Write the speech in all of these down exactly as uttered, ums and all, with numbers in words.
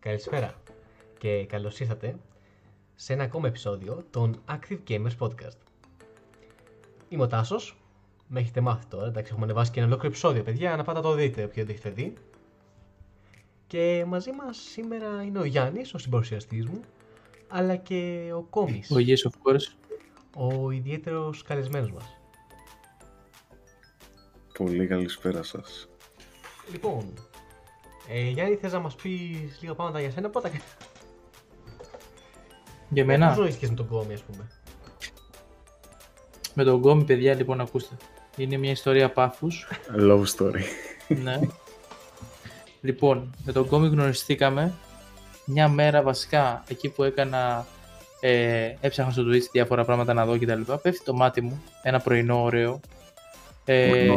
Καλησπέρα και καλώς ήρθατε σε ένα ακόμα επεισόδιο των Active Gamers Podcast. Είμαι ο Τάσος, με έχετε μάθει τώρα, εντάξει, έχουμε ανεβάσει και ένα ολόκληρο επεισόδιο, παιδιά, να πάτε να το δείτε, όποιοι δεν το έχετε δει. Και μαζί μας σήμερα είναι ο Γιάννης, ο συμπαρουσιαστής μου, αλλά και ο Κόμης. Ο Yes, of course. Ο ιδιαίτερος καλεσμένος μας. Πολύ καλησπέρα σας. Λοιπόν, ε, Γιάννη, θες να μας πεις λίγα πράγματα για σένα, πότε... Για μένα. Πώς ζωήθηκες με τον Κόμη, ας πούμε? Με τον Κόμη, παιδιά, λοιπόν, ακούστε. Είναι μια ιστορία πάθους. Love story. Ναι. Λοιπόν, με τον Κόμη γνωριστήκαμε μια μέρα, βασικά, εκεί που έκανα... Ε, έψαχνα στο Twitch διάφορα πράγματα να δω κτλ. Πέφτει το μάτι μου, ένα πρωινό ωραίο. Ε,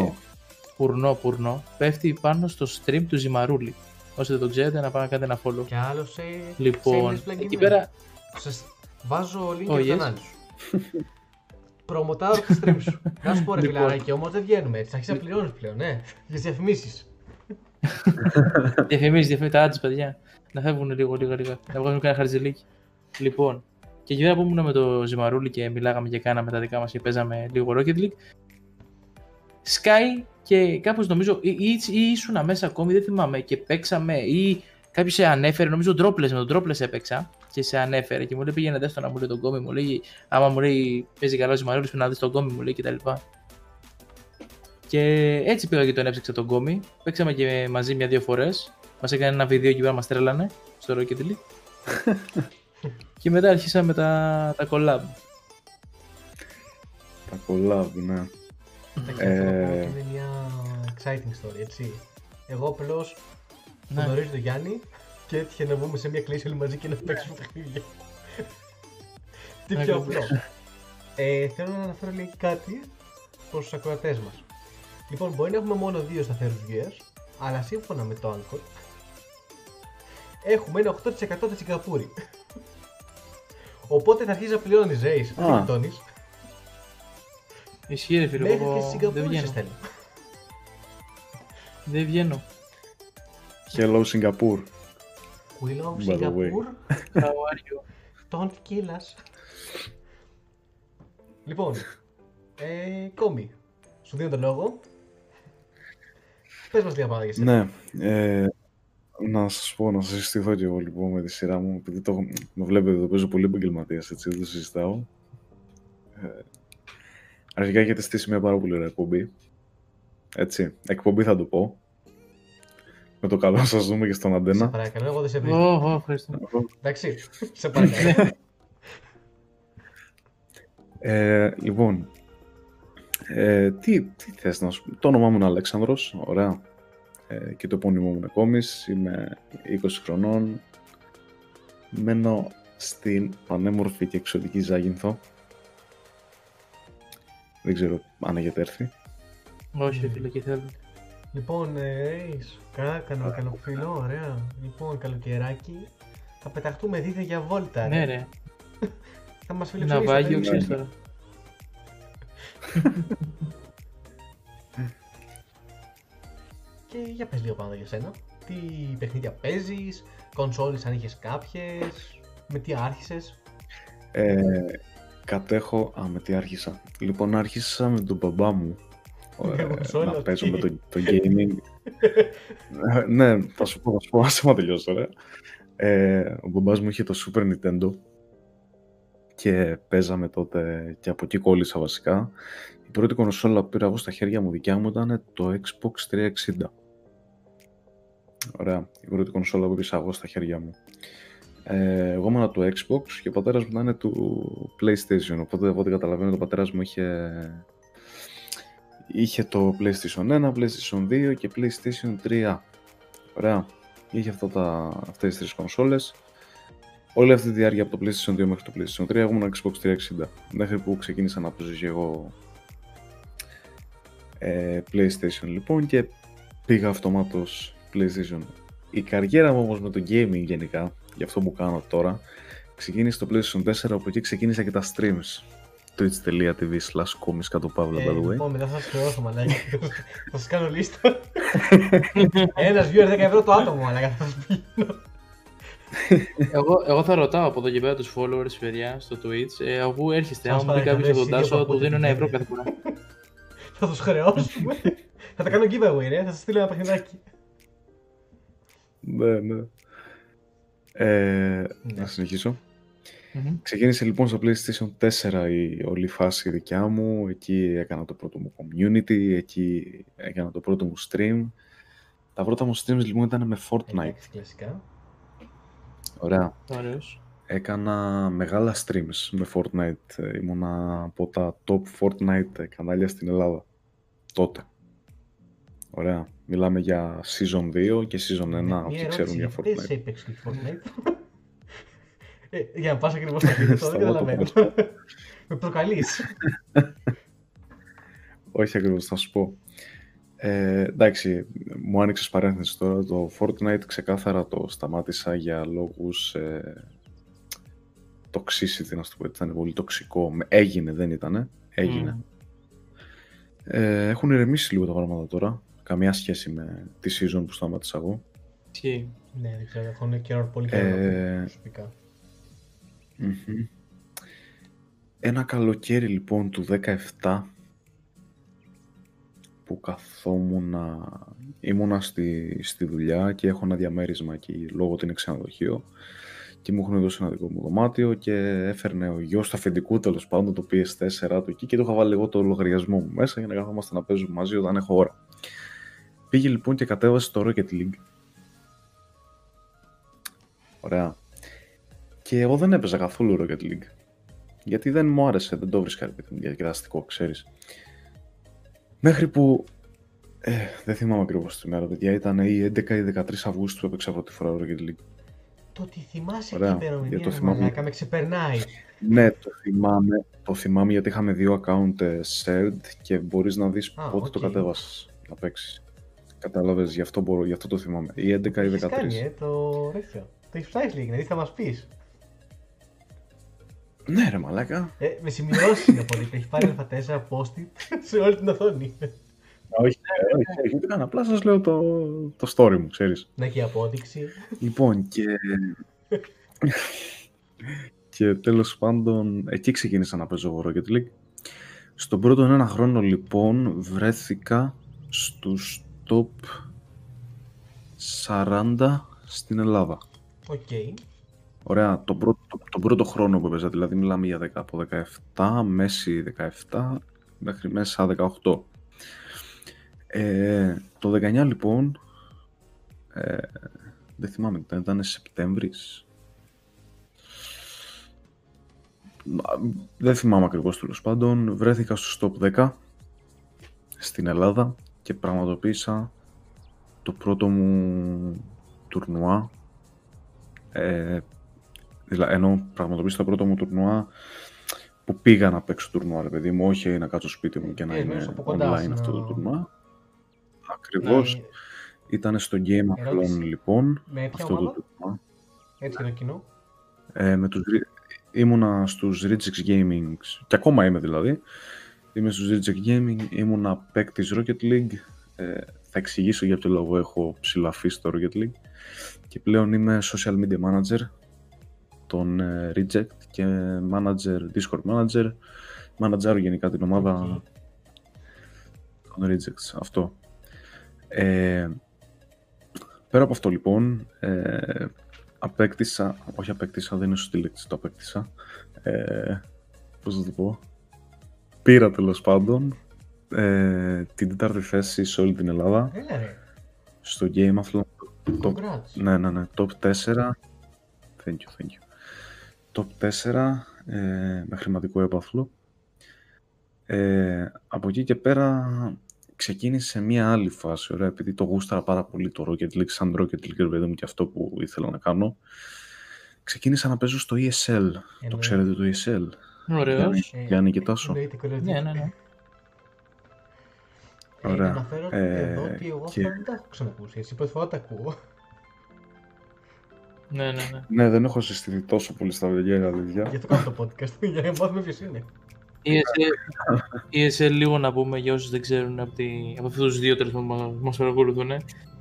πουρνό, πουρνό. Πέφτει πάνω στο stream του Ζημαρούλη. Όσοι δεν το ξέρετε, να πάμε να κάνετε ένα follow. Και άλλο σε. Λοιπόν, σε εκεί πέρα. Σας βάζω link oh, yes. για τον άλλο σου. Προμοτάρω το stream σου. Να σου πω, ρε φιλαράκι, όμως δεν βγαίνουμε έτσι. Θα αρχίσει να πληρώνεις πλέον, ναι. Για τις διαφημίσεις. Διαφημίσεις, διαφημίσεις. Τα άντρες, παιδιά. Να φεύγουν λίγο, λίγο, λίγο. Να βγάζουν κανένα χαρτζελίκι. Λοιπόν, και εκεί πέρα που ήμουν με το Ζημαρούλη και μιλάγαμε και κάναμε τα δικά μας και παίζαμε λίγο Rocket League. Sky και κάπως νομίζω, ή, ή, ή ήσουν μέσα ακόμη, δεν θυμάμαι, και παίξαμε, ή κάποιος σε ανέφερε, νομίζω ντρόπλες, με τον ντρόπλες έπαιξα και σε ανέφερε και μου λέει πήγαινε δεύτερο να μου λέει τον Κόμι, μου λέει άμα μου λέει παίζει καλά ο Ζημαρούλης πρέπει να δεις τον Κόμι, μου λέει κτλ. Και έτσι πήγα και τον έψαξα τον Κόμι, παίξαμε και μαζί μια-δύο φορές, μας έκανε ένα βίντεο εκεί πέρα, μας τρέλανε στο Rocket League και μετά αρχίσαμε τα, τα collab. Τα collab, ναι. Εντάξει, θέλω να πω ότι είναι μια exciting story, έτσι. Εγώ απλώς ναι. γνωρίζω τον Γιάννη και έτυχε να βγούμε σε μια κλίση όλοι μαζί και να παίξουμε παιχνίδια. Τι πιο απλό. ε, θέλω να αναφέρω λίγο κάτι προς τους ακροατές μας. Λοιπόν, μπορεί να έχουμε μόνο δύο σταθερούς viewers, αλλά σύμφωνα με το Anchor έχουμε ένα οκτώ τοις εκατό τη Σιγκαπούρη. Οπότε θα αρχίσει να πληρώνεις, Ζέις, θα πληρώνεις. Ισχύει, ρε φίλε, εγώ δεν βγαίνω. Δεν βγαίνω. Hello, Singapore. We love Singapore. How are you? Don't kill us. Λοιπόν, ε, Κόμι, σου δίνω τον λόγο. Πες μας λίγα πράγματα για σένα. Ναι, ε, να σας πω, να σας συστηθώ και εγώ λοιπόν με τη σειρά μου. Επειδή το, με βλέπετε, το παίζω πολύ επαγγελματίας, έτσι, δεν το συζητάω. Ε, Αρχικά έχετε στήσει μια πάρα πολύ ωραία εκπομπή, έτσι, εκπομπή θα το πω, με το καλό να σας δούμε και στον Αντένα. Σε παρακαλώ, εγώ δεν σε βρήκα. Ω, ευχαριστώ. Εντάξει, σε παρακαλώ. ε, λοιπόν, ε, τι, τι θες να σου πω, το όνομά μου είναι Αλέξανδρος, ωραία, ε, και το επώνυμό μου είναι Κόμης, είμαι είκοσι χρονών, μένω στην πανέμορφη και εξωτική Ζάγινθο. Δεν ξέρω αν έχετε έρθει. Όχι, φίλε, και θέλω. Λοιπόν, Ρέις, κάκανο, καλοφιλό, ωραία. Λοιπόν, καλοκαιράκι. Θα πεταχτούμε δίθε για βόλτα. Ναι, ρε. Θα μας φιλοξενήσει. Να βάγει ο ξέρεις τώρα. Και για πες λίγο πάνω για σένα. Τι παιχνίδια παίζεις, κονσόλες αν είχες κάποιες, με τι άρχισες. Ε... Κατέχω, α, με τι άρχισα. Λοιπόν, άρχισα με τον μπαμπά μου ε, να παίζω με το, το gaming. ε, ναι, θα σου πω, θα σου πω, άσε μα τελειώσω, ρε. Ε, ο μπαμπάς μου είχε το Super Nintendo και παίζαμε τότε και από εκεί κόλλησα βασικά. Η πρώτη κονσόλα που πήρα εγώ στα χέρια μου δικιά μου ήταν το Xbox τριακόσια εξήντα. Ωραία, η πρώτη κονσόλα που πήρα εγώ στα χέρια μου. Εγώ ήμουν του Xbox και ο πατέρας μου ήταν του PlayStation, οπότε από ό,τι καταλαβαίνω ο πατέρας μου είχε, είχε το PlayStation ένα, PlayStation δύο και PlayStation τρία. Ωραία, είχε αυτά τα... αυτές τις τρεις κονσόλες. Όλη αυτή τη διάρκεια από το PlayStation δύο μέχρι το PlayStation τρία εγώ ήμουν Xbox τριακόσια εξήντα, μέχρι που ξεκίνησα να παίζω και εγώ ε, PlayStation λοιπόν και πήγα αυτομάτως PlayStation. Η καριέρα μου όμως με το gaming γενικά, γι' αυτό που κάνω τώρα, ξεκίνησε το PlayStation τέσσερα, όπου εκεί ξεκίνησα και τα streams. twitch dot t v slash komis dash by the way. Ε, λοιπόν, μετά θα σας χρεώσω, μαλάκα. Θα σας κάνω λίστα. Ένας viewer δέκα ευρώ το άτομο, μαλάκα, θα σας πηγαίνω. εγώ, εγώ θα ρωτάω από εδώ και πέρα τους followers, παιδιά, στο Twitch. Ε, αφού έρχεστε, αν μου πει κάποιος από τον Τάσο, του δίνω ένα ευρώ κάθε φορά. Θα τους χρεώσουμε. Θα τα κάνω giveaway, ρε. Θα σας στείλω ένα παιχνιδάκι. Ναι, ναι. Ε, ναι. Να συνεχίσω. Mm-hmm. Ξεκίνησε λοιπόν στο PlayStation τέσσερα η όλη φάση δικιά μου. Εκεί έκανα το πρώτο μου community, εκεί έκανα το πρώτο μου stream. Τα πρώτα μου streams λοιπόν ήταν με Fortnite. Έχεις, κλασικά. Ωραία. Ωραίος. Έκανα μεγάλα streams με Fortnite. Ήμουνα από τα top Fortnite κανάλια στην Ελλάδα τότε. Ωραία. Μιλάμε για season δύο και season ένα. Μια ερώτηση, ξέρουν για Fortnite. Πες Apex και Fortnite. Ε, για να πας ακριβώς στο πίσω, δεν καταλαβαίνω. Με προκαλείς. Όχι ακριβώς, θα σου πω. Ε, εντάξει, μου άνοιξες παρένθεση τώρα. Το Fortnite ξεκάθαρα το σταμάτησα για λόγους ε, τοξίσιτη, να σου πω. Ήταν πολύ τοξικό. Έγινε, δεν ήτανε. Έγινε. Mm. Ε, έχουν ηρεμήσει λίγο τα πράγματα τώρα. Καμιά σχέση με τη season που σταμάτησα εγώ. Τι, ναι, δεν ξέρω. Έχω καιρό πολύ καιρό προσωπικά. Mm-hmm. Ένα καλοκαίρι λοιπόν του δεκαεπτά που καθόμουνα, ήμουνα στη, στη δουλειά και έχω ένα διαμέρισμα εκεί λόγω ότι είναι ξενοδοχείο και μου έχουν δώσει ένα δικό μου δωμάτιο και έφερνε ο γιος του αφεντικού τέλος πάντων το πι ες φορ του εκεί και το είχα βάλει εγώ το λογαριασμό μου μέσα για να καθόμαστε να παίζουμε μαζί όταν έχω ώρα. Πήγε λοιπόν και κατέβασε το Rocket League. Ωραία. Και εγώ δεν έπαιζα καθόλου Rocket League. Γιατί δεν μου άρεσε, δεν το βρίσκα διαδικαστικό, ξέρεις. Μέχρι που. Ε, δεν θυμάμαι ακριβώς τη μέρα, παιδιά. Ήταν η έντεκα ή δεκατρείς Αυγούστου που έπαιξα πρώτη φορά Rocket League. Το τι θυμάσαι εκεί πέρα, παιδιά, μαλάκα, με ξεπερνάει. Ναι, το θυμάμαι. Το θυμάμαι γιατί είχαμε δύο account shared και μπορείς να δεις ah, πότε okay. το κατέβασες να παίξεις. Κατάλαβες, γι' αυτό, μπορώ, γι' αυτό το θυμάμαι. Η έντεκα ή δεκατρείς. Τι κάνει, ε, το ρέχιο. Το έχεις ψάξει λίγο, δηλαδή θα μας πεις. Ναι, ρε μαλάκα. Ε, με σημειώσει είναι πολύ. Έχει πάρει τέσσερα post-it σε όλη την οθόνη. Όχι, όχι, όχι. Απλά σας λέω το, το story μου, ξέρεις. Ναι, και η απόδειξη. Λοιπόν, και. και τέλος πάντων, εκεί ξεκίνησα να παίζω Rocket League. Στον πρώτο ένα χρόνο, λοιπόν, βρέθηκα στους top σαράντα στην Ελλάδα. Οκ. Okay. Ωραία, τον πρώτο, τον πρώτο χρόνο που έπαιζα, δηλαδή μιλάμε για δέκα από δεκαεπτά, μέση δεκαεπτά, μέχρι μέσα δεκαοκτώ. Ε, το δεκαεννιά λοιπόν, ε, δεν θυμάμαι, ήταν, ήταν Σεπτέμβρης. Δεν θυμάμαι ακριβώς, τέλος πάντων, βρέθηκα στο top δέκα στην Ελλάδα και πραγματοποίησα το πρώτο μου τουρνουά. Ε, ενώ πραγματοποιήσω το πρώτο μου τουρνουά που πήγα να παίξω τουρνουά, ρε παιδί μου, όχι να κάτσω σπίτι μου και να ε, είναι online να... αυτό το τουρνουά. Ακριβώς. Να... Ήταν στο Game Athlon, λοιπόν, με αυτό ομάδα? Το τουρνουά. Έτσι είναι κοινό. Ε, με τους... Ήμουνα στους Rejects Gaming, και ακόμα είμαι δηλαδή. Είμαι στους Rejects Gaming, ήμουνα παίκτης Rocket League. Ε, θα εξηγήσω για ποιο λόγο έχω ψηλαφίσει το Rocket League. Και πλέον είμαι social media manager τον Reject και manager, Discord manager. Μάνατζαρω γενικά την ομάδα των Rejects, αυτό. Ε, πέρα από αυτό λοιπόν, ε, απέκτησα, όχι απέκτησα, δεν είναι σωστή λέξη, το απέκτησα. Ε, πώς θα το πω, πήρα τέλος πάντων ε, την τέταρτη θέση σε όλη την Ελλάδα. Έλα, στο Game Athlon. Top, ναι, ναι, ναι, top τέσσερα. Thank you, thank you. Top τέσσερα ε, με χρηματικό έπαθλο. Ε, από εκεί και πέρα ξεκίνησε μια άλλη φάση. Ωραία, επειδή το γούσταρα πάρα πολύ το Rocket League, σαν Rocket League, βέβαια μου και αυτό που ήθελα να κάνω. Ξεκίνησα να παίζω στο ι ες ελ. Εναι. Το ξέρετε το ι ες ελ. Ωραίος. Γιάννη, κοιτάσω. Ναι, ναι, ναι. Ωραία. Ε, αναφέρω ε, εδώ ότι εγώ και... δεν τα έχω ξανακούσει, εσύ πρώτη φορά τα ακούω. Ναι, ναι, ναι. Ναι, δεν έχω συστηθεί τόσο πολύ στα παιδιά, αλήθεια. Γι' αυτό κάνω το podcast, για να μάθουμε ποιος είναι. Η ι ες ελ, λίγο να πούμε για όσους δεν ξέρουν από, τη... από αυτούς τους δύο τελευταίους που μας παρακολουθούν,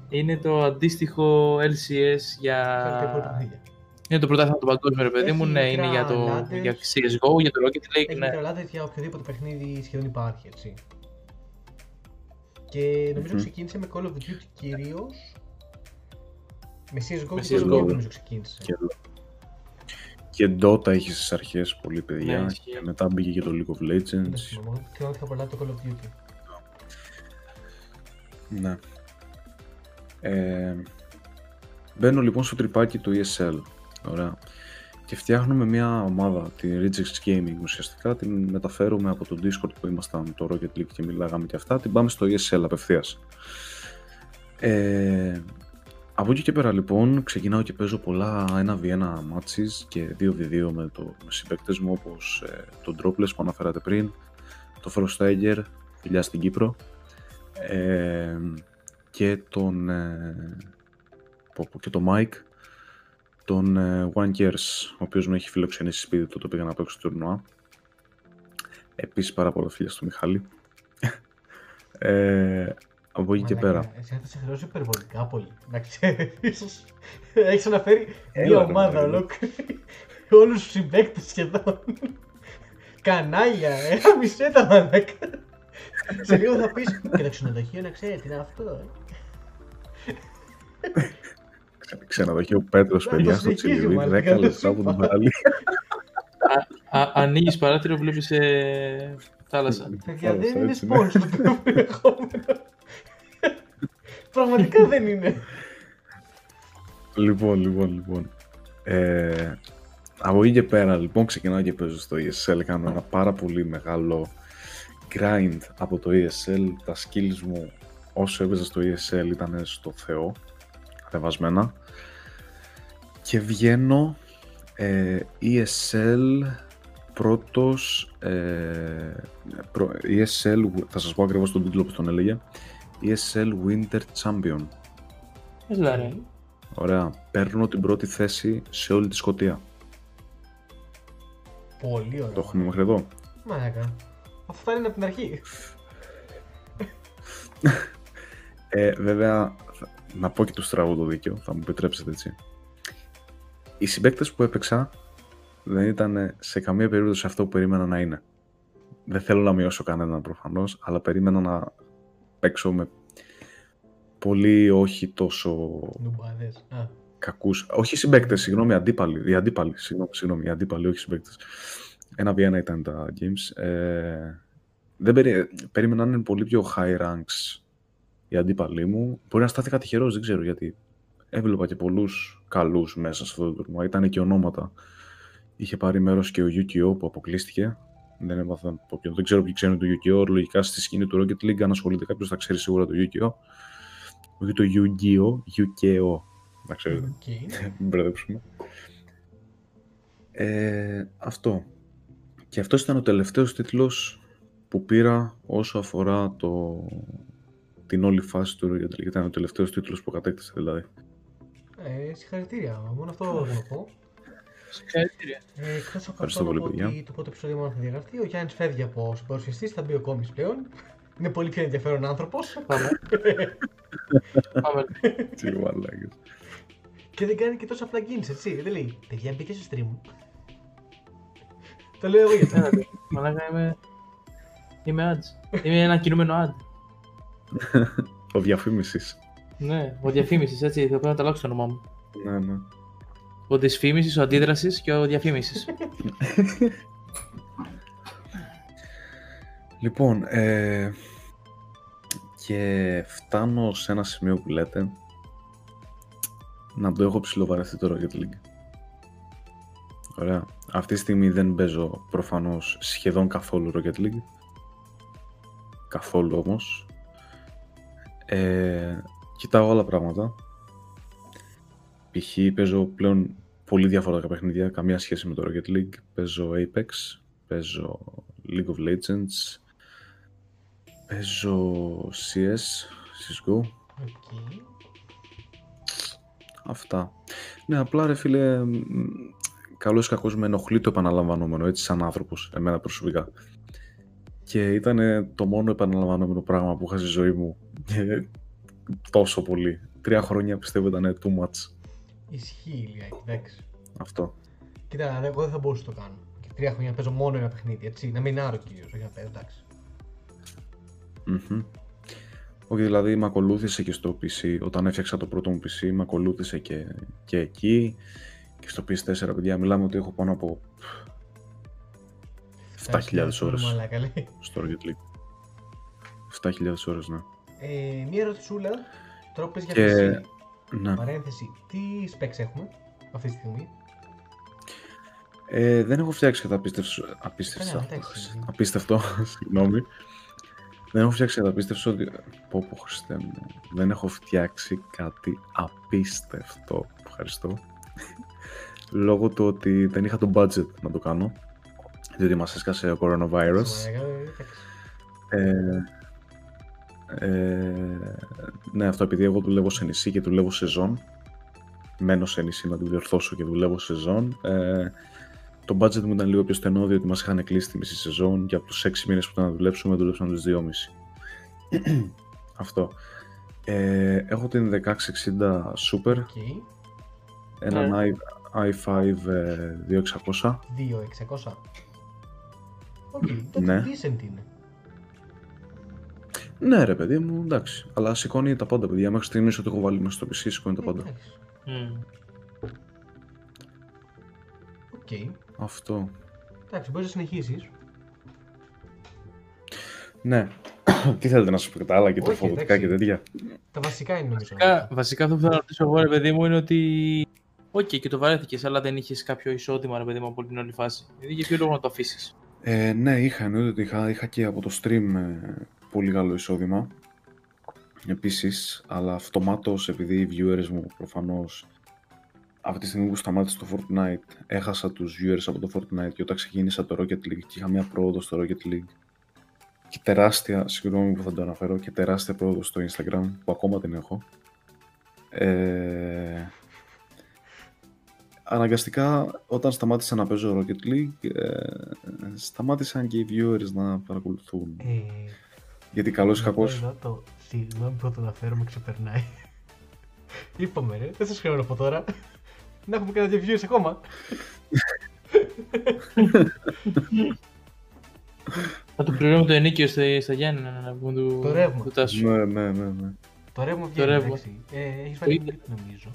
είναι το αντίστοιχο ελ σι ες για... Είναι το πρωτάθλημα του παγκόσμιου, ρε παιδί μου. Ναι, είναι για το λάτες, για σι ες γκο, για το Rocket League. Έχει ναι. μικρολάτες για οποιοδήποτε παιχνίδι σχεδόν υπάρχει, έτσι. Και νομίζω mm-hmm. ξεκίνησε με Call of Duty κυρίως. Με σι ες γκο, με σι ες γκο, σι ες γκο νομίζω ξεκίνησε. Και, και Dota είχε στις αρχές πολύ παιδιά. Yeah, και μετά μπήκε και το League of Legends. Και όταν θα πολλά το Call of Duty. Ναι. Ε, μπαίνω λοιπόν στο τρυπάκι του ι ες ελ. Ωραία. Και φτιάχνουμε μια ομάδα, τη Rejects Gaming ουσιαστικά, την μεταφέρουμε από το Discord που ήμασταν, το Rocket League και μιλάγαμε και αυτά, την πάμε στο ι ες ελ απευθείας. Ε, από εκεί και πέρα λοιπόν ξεκινάω και παίζω πολλά ένα εναντίον ένα matches και δύο εναντίον δύο με, το, με συμπαίκτες μου όπως ε, το Dropless που αναφέρατε πριν, το Frost Tiger, φιλιά στην Κύπρο, ε, και τον ε, και το Mike, τον One Cares, ο οποίος με έχει φιλοξενήσει σπίτι του, το πήγα να παίξω στο τουρνουά. Επίσης πάρα πολλά φίλια στο Μιχάλη. ε, από εκεί και ναι, πέρα. Εσύ θα σε χρειάζω υπερβολικά πολύ, να ξέρεις. Έχεις αναφέρει μια ομάδα ολόκληρη, όλους τους συμπαίκτες σχεδόν. Κανάλια, ένα μισέ τα μάνα. Σε λίγο θα πεις και το ξενοδοχείο να ξέρει τι είναι αυτό. Ξενοδοχείο ο Πέτρος, παιδιά, στο Τσιλιούι, δέκα λεπτά από την άλλη. Ανοίγεις παράθυρο, βλέπεις θάλασσα. Παιδιά, δεν είναι σπόνσορ το περιεχόμενο. Πραγματικά δεν είναι. Λοιπόν, λοιπόν, λοιπόν. Από εκεί και πέρα, λοιπόν, ξεκινάω και παίζω στο ι ες ελ. Κάνω ένα πάρα πολύ μεγάλο grind από το ι ες ελ. Τα skills μου όσο έπαιζα στο ι ες ελ ήταν στο Θεό. Κατεβασμένα. Και βγαίνω ε, ι ες ελ πρώτος, ε, προ, ι ες ελ, θα σας πω ακριβώς τον τίτλο που τον έλεγε, ι ες ελ Winter Champion. Έλα ρε. Ωραία, παίρνω την πρώτη θέση σε όλη τη Σκωτία. Πολύ ωραία. Το έχουμε μέχρι εδώ. Μαλάκα, αυτό είναι από την αρχή. ε, βέβαια, να πω και του στραβού το δίκαιο, θα μου επιτρέψετε έτσι. Οι συμπαίκτες που έπαιξα δεν ήταν σε καμία περίπτωση αυτό που περίμενα να είναι. Δεν θέλω να μειώσω κανέναν προφανώς, αλλά περίμενα να παίξω με πολύ όχι τόσο κακούς. Όχι συμπαίκτες, συγγνώμη, αντίπαλοι. Οι αντίπαλοι, συγγνώμη, συγγνώμη, οι αντίπαλοι, όχι συμπαίκτες. Ένα βι ένα ήταν τα games. Ε, δεν περί... Περίμενα να είναι πολύ πιο high ranks. Οι αντίπαλοι μου, μπορεί να στάθηκα τυχερός, δεν ξέρω γιατί. Έβλεπα και πολλούς καλούς μέσα σε αυτό το τουρνουά. Ήταν και ονόματα. Είχε πάρει μέρος και ο γιου κέι ο που αποκλείστηκε. Δεν, έμαθα, δεν ξέρω ποιοι ξέρουν το γιου κέι ο. Λογικά στη σκηνή του Rocket League, αν ασχολείται κάποιος, θα ξέρει σίγουρα το γιου κέι ο. Όχι το Yu-Gi-Oh, γιου κέι ο. Να ξέρετε. Okay. Μην μπερδέψουμε. Ε, αυτό. Και αυτός ήταν ο τελευταίος τίτλος που πήρα όσο αφορά το. Την όλη φάση του Rocket League, ήταν ο τελευταίος τίτλος που κατέκτησε δηλαδή. Ε, συγχαρητήρια, μόνο αυτό θα το πω. Συγχαρητήρια. Ε, εκτός από αυτό να πω ότι το πρώτο επεισόδιο μόνο θα διαγραφεί, ο Γιάννης φεύγει από συμπαρουσιαστής, θα μπει ο Κόμης πλέον. Είναι πολύ πιο ενδιαφέρον άνθρωπος. Πάμε. Πάμε. Τι μαλάκες. Και δεν κάνει και τόσα plugins, έτσι, δεν λέει, παιδιά μπήκε στο stream. Το λέω εγώ για σένα. Μαλάκα είμαι... είμαι ads. Είμαι ένα κινούμενο ad. Ο διαφήμισης. Ναι, ο διαφήμισης, έτσι, θα πρέπει να τα αλλάξω το όνομά μου. Ναι, ναι. Ο δυσφήμισης, ο αντίδρασης και ο διαφήμισης. Λοιπόν, ε, και φτάνω σε ένα σημείο που λέτε να το έχω ψιλοβαρευτεί το Rocket League. Ωραία. Αυτή τη στιγμή δεν παίζω προφανώς σχεδόν καθόλου Rocket League. Καθόλου όμως. Ε, κοιτάω άλλα πράγματα. Π.χ. παίζω πλέον πολύ διαφορετικά παιχνίδια, καμία σχέση με το Rocket League. Παίζω Apex, παίζω League of Legends, παίζω σι ες, σι ες γκο. Okay. Αυτά. Ναι, απλά ρε φίλε, καλώς ή κακώς με ενοχλεί το επαναλαμβανόμενο, έτσι σαν άνθρωπος, εμένα προσωπικά. Και ήταν το μόνο επαναλαμβανόμενο πράγμα που είχα στη ζωή μου. Τόσο πολύ. Τρία χρόνια πιστεύω ήταν too much. Ισχύει, εντάξει. Αυτό. Κοίτα, εγώ δεν θα μπορούσα να το κάνω. Και τρία χρόνια να παίζω μόνο ένα παιχνίδι, έτσι. Να μην άρω κυρίως, όχι να παίζω, εντάξει. Mm-hmm. Όχι, δηλαδή με ακολούθησε και στο πι σι. Όταν έφτιαξα το πρώτο μου πι σι, με ακολούθησε και, και εκεί. Και στο πι ες φορ, παιδιά, μιλάμε ότι έχω πάνω από επτά χιλιάδες ώρες στο Rocket League. επτά χιλιάδες ώρες, ναι. Ε, μία ερωτησούλα, τώρα που πες για πι σι. Ναι. Παρένθεση, τι specs έχουμε αυτή τη στιγμή? Ε, δεν έχω φτιάξει κατά απίστευτο. Απίστευτο. Απίστευτο, συγγνώμη. Δεν έχω φτιάξει κατά απίστευτο. Πω πω, Χριστέ μου. Δεν έχω φτιάξει κάτι απίστευτο. Ευχαριστώ. Λόγω του ότι δεν είχα το budget να το κάνω. Διότι μας έσκασε ο coronavirus. Ε, ε, ναι, αυτό επειδή εγώ δουλεύω σε νησί και δουλεύω σεζόν. Μένω σε νησί να τη διορθώσω και δουλεύω σεζόν. Ε, το budget μου ήταν λίγο πιο στενό, διότι μας είχαν κλείσει τη μισή σεζόν και από τους έξι μήνες που ήταν να δουλέψουμε, δουλέψαμε τους δυόμισι. Αυτό. Ε, έχω την δεκαέξι εξήντα Super. Okay. Έναν yeah. άι φάιβ δύο χιλιάδες εξακόσια. δύο χιλιάδες εξακόσια. Οκ, εντάξει, decent είναι. Ναι ρε παιδί μου, εντάξει. Αλλά σηκώνει τα πάντα, παιδιά. Μέχρι στιγμής ότι έχω βάλει μέσα στο πι σι, σηκώνει τα πάντα. Okay. Αυτό. Εντάξει, μπορείς να συνεχίσεις. Ναι. Τι θέλετε να σου πω, τα άλλα και τροφοδοτικά και τέτοια? Τα βασικά είναι νομίζω. Βασικά, βασικά αυτό που θέλω να ρωτήσω εγώ, ρε παιδί μου, είναι ότι οκ, okay, και το βαρέθηκες, αλλά δεν είχες κάποιο εισόδημα, ρε παιδί μου, από την όλη φάση. Δηλαδή, για ποιο λόγο να το αφήσεις? Ε, ναι, είχα εννοείται ότι είχα, είχα και από το stream ε, πολύ καλό εισόδημα. Επίσης, αλλά αυτομάτως, επειδή οι viewers μου προφανώς. Από τη στιγμή που σταμάτησε το Fortnite, έχασα τους viewers από το Fortnite και όταν ξεκίνησα το Rocket League και είχα μια πρόοδο στο Rocket League και τεράστια, συγγνώμη που θα το αναφέρω, και τεράστια πρόοδο στο Instagram που ακόμα την έχω, ε... αναγκαστικά όταν σταμάτησα να παίζω Rocket League, ε... σταμάτησαν και οι viewers να παρακολουθούν, ε... γιατί καλώς ή κακώς... Συγγνώμη που θα το αναφέρω, με ξεπερνάει. Είπαμε ρε, δεν σας χρειάζομαι από τώρα. Να έχουμε κάνει δύο viewers ακόμα. Θα του πληρώνουμε το ενίκιο στα Γιάννενα να βγουν του... Το ρεύμα. Ναι, ναι, ναι, ναι. Το ρεύμα βγαίνει, εντάξει. Έχεις φάει το ίδιο νομίζω.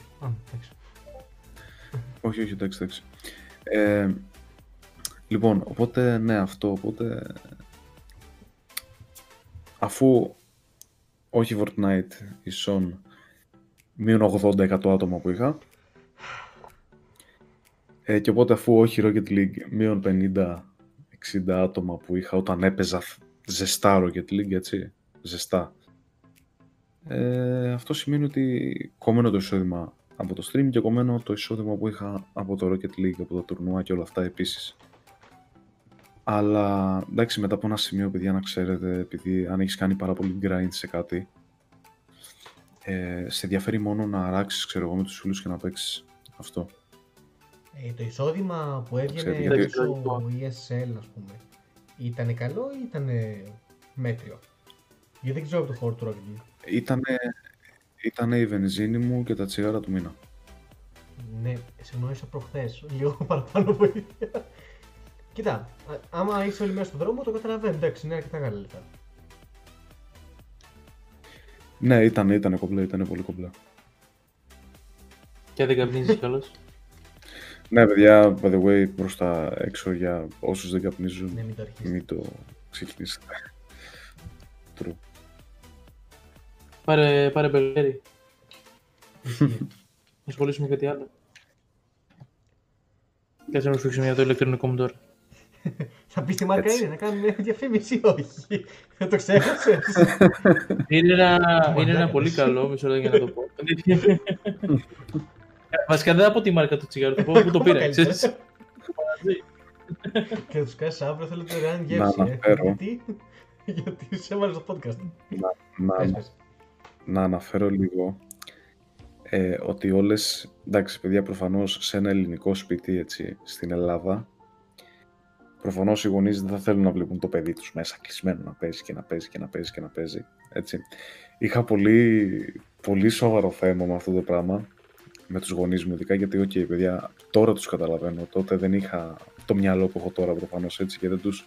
Όχι, όχι, εντάξει, εντάξει. Λοιπόν, οπότε, ναι, αυτό, οπότε... Αφού... Όχι Fortnite, ίσον... μείον ογδόντα τοις εκατό άτομα που είχα. Ε, και οπότε αφού όχι Rocket League, μείον πενήντα εξήντα άτομα που είχα όταν έπαιζα ζεστά Rocket League, έτσι, ζεστά. Ε, αυτό σημαίνει ότι κομμένο το εισόδημα από το stream και κομμένο το εισόδημα που είχα από το Rocket League, από τα τουρνουά και όλα αυτά επίσης. Αλλά εντάξει, μετά από ένα σημείο, παιδιά, να ξέρετε, επειδή αν έχεις κάνει πάρα πολύ grind σε κάτι, ε, σε ενδιαφέρει μόνο να αράξεις, ξέρω εγώ, με τους φίλους και να παίξεις. Αυτό. Ε, το εισόδημα που έβγαινε γιατί... μέσω ι ες ελ, ας πούμε, ήτανε καλό ή ήτανε μέτριο? Γιατί δεν ξέρω από το χώρο του Rocket League. Ήτανε... ήτανε η βενζίνη μου και τα τσιγάρα του μήνα. Ναι, σε γνώρισα προχθές, λίγο παραπάνω βοήθεια. Κοίτα, άμα είσαι όλη μέρα στον δρόμο, το καταλαβαίνω, εντάξει, είναι αρκετά καλά λεπτά. Ναι, ήτανε, ήτανε κομπλέ, ήτανε πολύ κομπλέ. Και δεν καπνίζεις καλώς. Ναι, παιδιά, by the way, προς τα έξω για όσους δεν καπνίζουν, ναι, μην το, μην το ξεκινήσετε. True. Πάρε, πάρε μπελέρι. Να σχολήσουμε κάτι άλλο. Κάτσε να σφίξουμε για το ηλεκτρονικό μου τώρα. Θα πεις τη μάρκα είναι, να κάνουμε διαφήμιση ή όχι? Δεν το ξέχασες. Είναι ένα, είναι ένα πολύ καλό, μισό λεπτό για να το πω. Βασικά δεν θα πω τη μάρκα του τσιγάρου, θα πω που το πήρα. Και τους κάνεις αύριο, θέλω το ρεάν γεύση. Γιατί, γιατί σε έβαλες το podcast. Να αναφέρω λίγο ότι όλες, εντάξει παιδιά, προφανώς σε ένα ελληνικό σπίτι, έτσι, στην Ελλάδα, προφανώς οι γονείς δεν θα θέλουν να βλέπουν το παιδί τους μέσα κλεισμένο να παίζει και να παίζει και να παίζει και να παίζει, έτσι. Είχα πολύ, πολύ σοβαρό θέμα με αυτό το πράγμα. με τους γονείς μου, ειδικά γιατί, οκ, okay, παιδιά, τώρα τους καταλαβαίνω. Τότε δεν είχα το μυαλό που έχω τώρα προφανώς έτσι και δεν τους.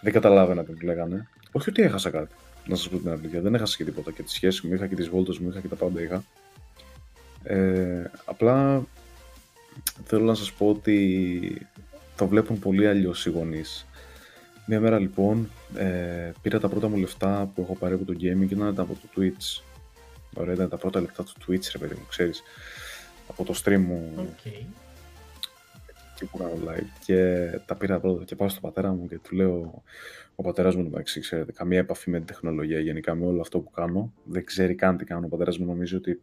Δεν καταλάβαινα τι μου λέγανε. Όχι ότι έχασα κάτι, να σας πω την αλήθεια. Δεν έχασα και τίποτα. Και τη σχέση μου είχα και τις βόλτες μου είχα και τα πάντα είχα. Ε, απλά θέλω να σας πω ότι το βλέπουν πολύ αλλιώς οι γονείς. Μια μέρα λοιπόν ε, πήρα τα πρώτα μου λεφτά που έχω πάρει από το gaming και ήταν από το Twitch. Ωραία, ήταν τα πρώτα λεφτά του Twitch, ρε παιδί μου, ξέρεις. Από το stream μου. Okay. Και, και τα πήρα πρώτα και πάω στον πατέρα μου και του λέω: ο πατέρας μου, εντάξει, ξέρετε, καμία επαφή με την τεχνολογία γενικά, με όλο αυτό που κάνω. Δεν ξέρει καν τι κάνω. Ο πατέρας μου νομίζει ότι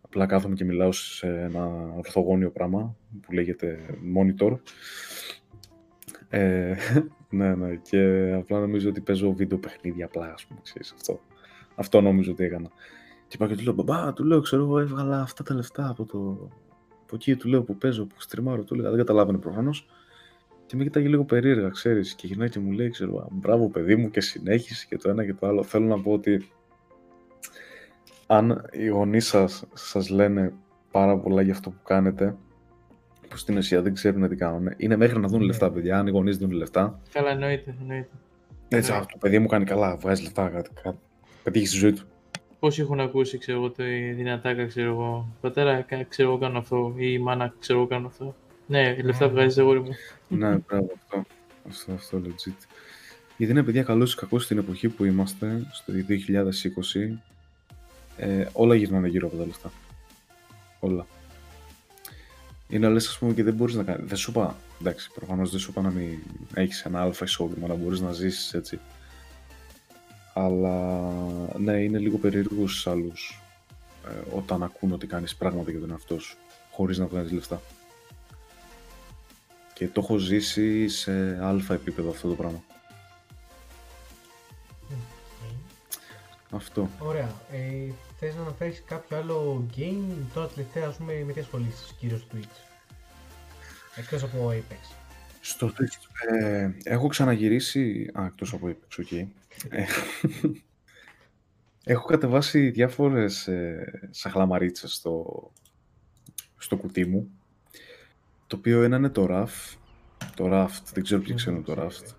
απλά κάθομαι και μιλάω σε ένα ορθογώνιο πράγμα που λέγεται monitor. Ε, ναι, ναι, και απλά νομίζω ότι παίζω βίντεο παιχνίδια. Απλά, ας πούμε, ξέρεις, αυτό. Αυτό νομίζω ότι έκανα. Και πάω και του λέω: μπαμπά, του λέω, ξέρω εγώ, έβγαλα αυτά τα λεφτά από το. Από εκεί του λέω που παίζω, που στριμάρω, του λέω, δεν καταλάβαινε προφανώς. Και με κοιτάγει λίγο περίεργα, ξέρεις. Και γυρνάει και μου λέει: ξέρω, μπράβο, παιδί μου, και συνέχισε και το ένα και το άλλο. Θέλω να πω ότι αν οι γονείς σας, σας λένε πάρα πολλά για αυτό που κάνετε, που στην ουσία δεν ξέρουν τι κάνουν, είναι μέχρι να δουν λεφτά, παιδιά. Αν οι γονείς δουν λεφτά. Καλά, εννοείται, εννοείται. Έτσι, α, το παιδί μου κάνει καλά, βγάζει λεφτά, κάτι, κάτι. Πετύχει στη ζωή του. Πώς έχουν ακούσει, ξέρω εγώ, τη δυνατάκα, ξέρω εγώ, πατέρα, ξέρω εγώ κάνω αυτό, ή η μάνα, ξέρω εγώ κάνω αυτό. Ναι, λεφτά βγάζεις, αγόρι μου. Ναι, πράγμα αυτό. Αυτό, αυτό, legit. Γιατί είναι, παιδιά, καλώς ή κακώς στην εποχή που είμαστε, στο δύο χιλιάδες είκοσι, ε, όλα γυρνάνε γύρω από τα λεφτά. Όλα. Είναι όλες, ας πούμε, και δεν μπορείς να κάνεις. Δεν σου είπα, εντάξει, προφανώς δεν σου είπα να μην έχεις ένα αλφα εισόδημα, να μπορείς να ζήσεις έτσι. Αλλά ναι, είναι λίγο περίεργο στους άλλους ε, όταν ακούν ότι κάνεις πράγματα για τον εαυτό σου χωρίς να βγάζεις λεφτά. Και το έχω ζήσει σε αλφα επίπεδο αυτό το πράγμα. Okay. Αυτό. Ωραία. Ε, θες να αναφέρεις κάποιο άλλο game τώρα τελευταία, ας πούμε, με τι ασχολείσαι κύριο Twitch, εκτός από Apex? Στο Twitch ε, έχω ξαναγυρίσει, α, εκτός από Apex, οκ. Okay. Έχω κατεβάσει διάφορες ε, σαχλαμαρίτσες στο, στο κουτί μου. Το οποίο ένα είναι το Raft. Το Raft, δεν ξέρω ποιο ξέρω το Raft.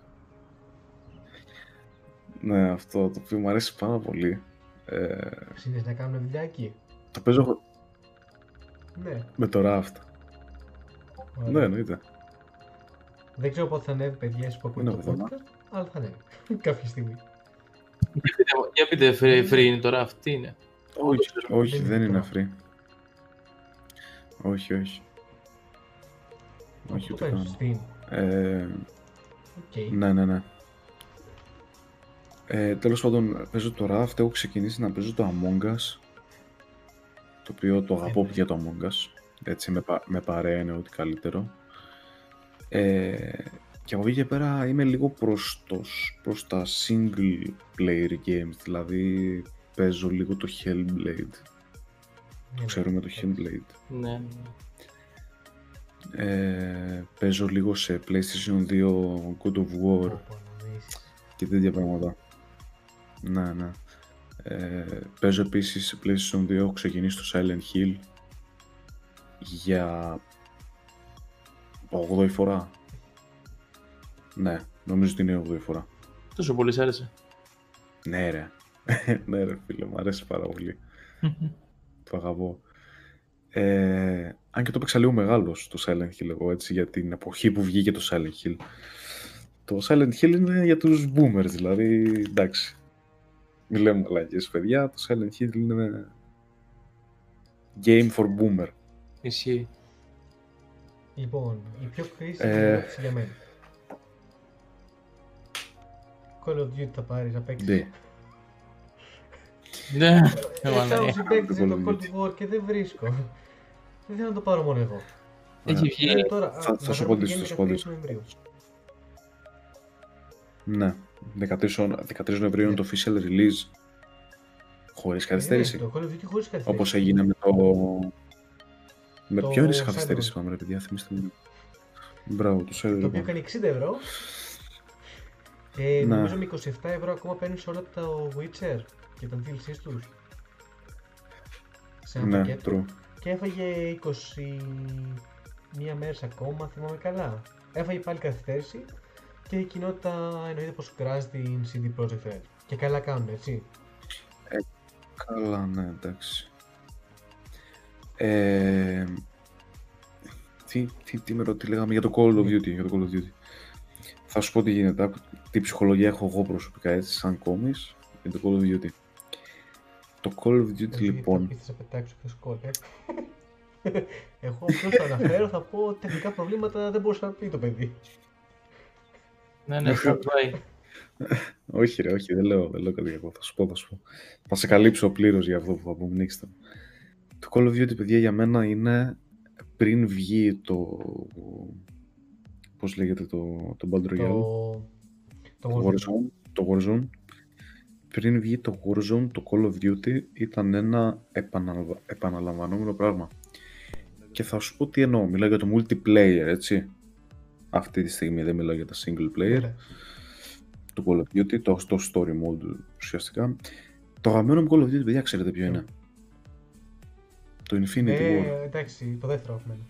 Ναι, αυτό το οποίο μου αρέσει πάρα πολύ. ε, Συνήθως να κάνουμε βιντεάκι. Το παίζω ναι. Με το Raft. Ωραία. Ναι, εννοείται. Δεν ξέρω πότε θα ανέβει, παιδιά, που ακούει το podcast, αλλά θα ανέβει κάποια στιγμή. Για πείτε, free είναι τώρα, αυτή είναι? Όχι, όχι, δεν είναι free. Όχι, όχι. Όχι, ούτε καν. Ναι, ναι, ναι. Τέλος πάντων, παίζω το Raft, έχω ξεκινήσει να παίζω το Among Us, το οποίο το αγαπώ για το Among Us, έτσι, με παρέα είναι ό,τι καλύτερο. Ε, και από εκεί και πέρα είμαι λίγο προς, το, προς τα single player games, δηλαδή παίζω λίγο το Hellblade. Το ξέρουμε το Hellblade. Ναι. Ε, παίζω λίγο σε PlayStation δύο, God of War και τέτοια πράγματα. Ναι, ναι. Ε, παίζω επίσης σε PlayStation δύο, έχω ξεκινήσει το Silent Hill για όγδοη φορά. Ναι, νομίζω ότι είναι όγδοη φορά. Τόσο πολύ σ' άρεσε? Ναι ρε, ναι ρε φίλε, μου αρέσει πάρα πολύ. Το αγαπώ. Ε, αν και το παίξα λίγο μεγάλο το Silent Hill εγώ, έτσι, για την εποχή που βγήκε το Silent Hill. Το Silent Hill είναι για τους boomers, δηλαδή, εντάξει. Μη λέμε αλλαγές, παιδιά, το Silent Hill είναι game for boomer. Εσύ. Λοιπόν, η πιο χρήσιμη ερώτηση για μένα. Call of Duty θα πάρεις να παίξεις? Ναι. Ναι. Έχω συμπαίξει το Cold War και δεν βρίσκω. Δεν θέλω να το πάρω μόνο εγώ. Έχει βγει. Θα σου ποντήσω, θα σου ποντήσω. Ναι. δεκατρείς Νοεμβρίου είναι το official release. Χωρίς καθυστέρηση. Το Call of Duty χωρίς καθυστέρηση. Όπως έγινε με το... Με ποιο είναι η καθυστέρηση, πάμε ρε παιδιά, θυμίστε μου. Μπράβο, το Silent Hill. Το οποίο κάνει εξήντα ευρώ. Ε, νομίζω με είκοσι επτά ευρώ ακόμα παίρνεις όλα τα Witcher και τα ντι ελ σις τους. Σε ένα ναι, true. και έφαγε είκοσι μία μέρες ακόμα, θυμάμαι καλά. Έφαγε πάλι καθυστέρηση και η κοινότητα εννοείται πως κράζει την σι ντι Projekt Red. Και καλά κάνουν, έτσι. Ε, καλά, ναι, εντάξει. Ε, τι, τι, τι με ρωτή, λέγαμε για το Call of Duty, για το Call of Duty. Θα σου πω τι γίνεται, τι ψυχολογία έχω εγώ προσωπικά, έτσι, σαν Κόμης, για το Call of Duty. Το Call of Duty, λοιπόν... Ήθελες να πετάξω και σκόλ, ε. Εγώ απλώς θα αναφέρω, θα πω τεχνικά προβλήματα δεν μπορούσα να πει το παιδί. Ναι, ναι, θα πάει. Όχι ρε, όχι, δεν λέω, δεν λέω κάτι κακό, θα σου πω, θα σου πω. Θα σε καλύψω πλήρως για αυτό που θα πω, νίξτε. Το Call of Duty, παιδιά, για μένα είναι πριν βγει το... Πώς λέγεται το, το Battle Royale, το... Το, το, Warzone, το Warzone. Πριν βγει το Warzone, το Call of Duty ήταν ένα επαναλα... επαναλαμβανόμενο πράγμα. Και θα σου πω τι εννοώ, μιλάω για το multiplayer, έτσι. Αυτή τη στιγμή δεν μιλάω για τα single player. Ωραία. Το Call of Duty, το, το story mode ουσιαστικά. Το αγαπημένο μου Call of Duty, παιδιά, ξέρετε ποιο είναι? Το Infinite ε, War. Εντάξει, το δεύτερο αγαπημένο.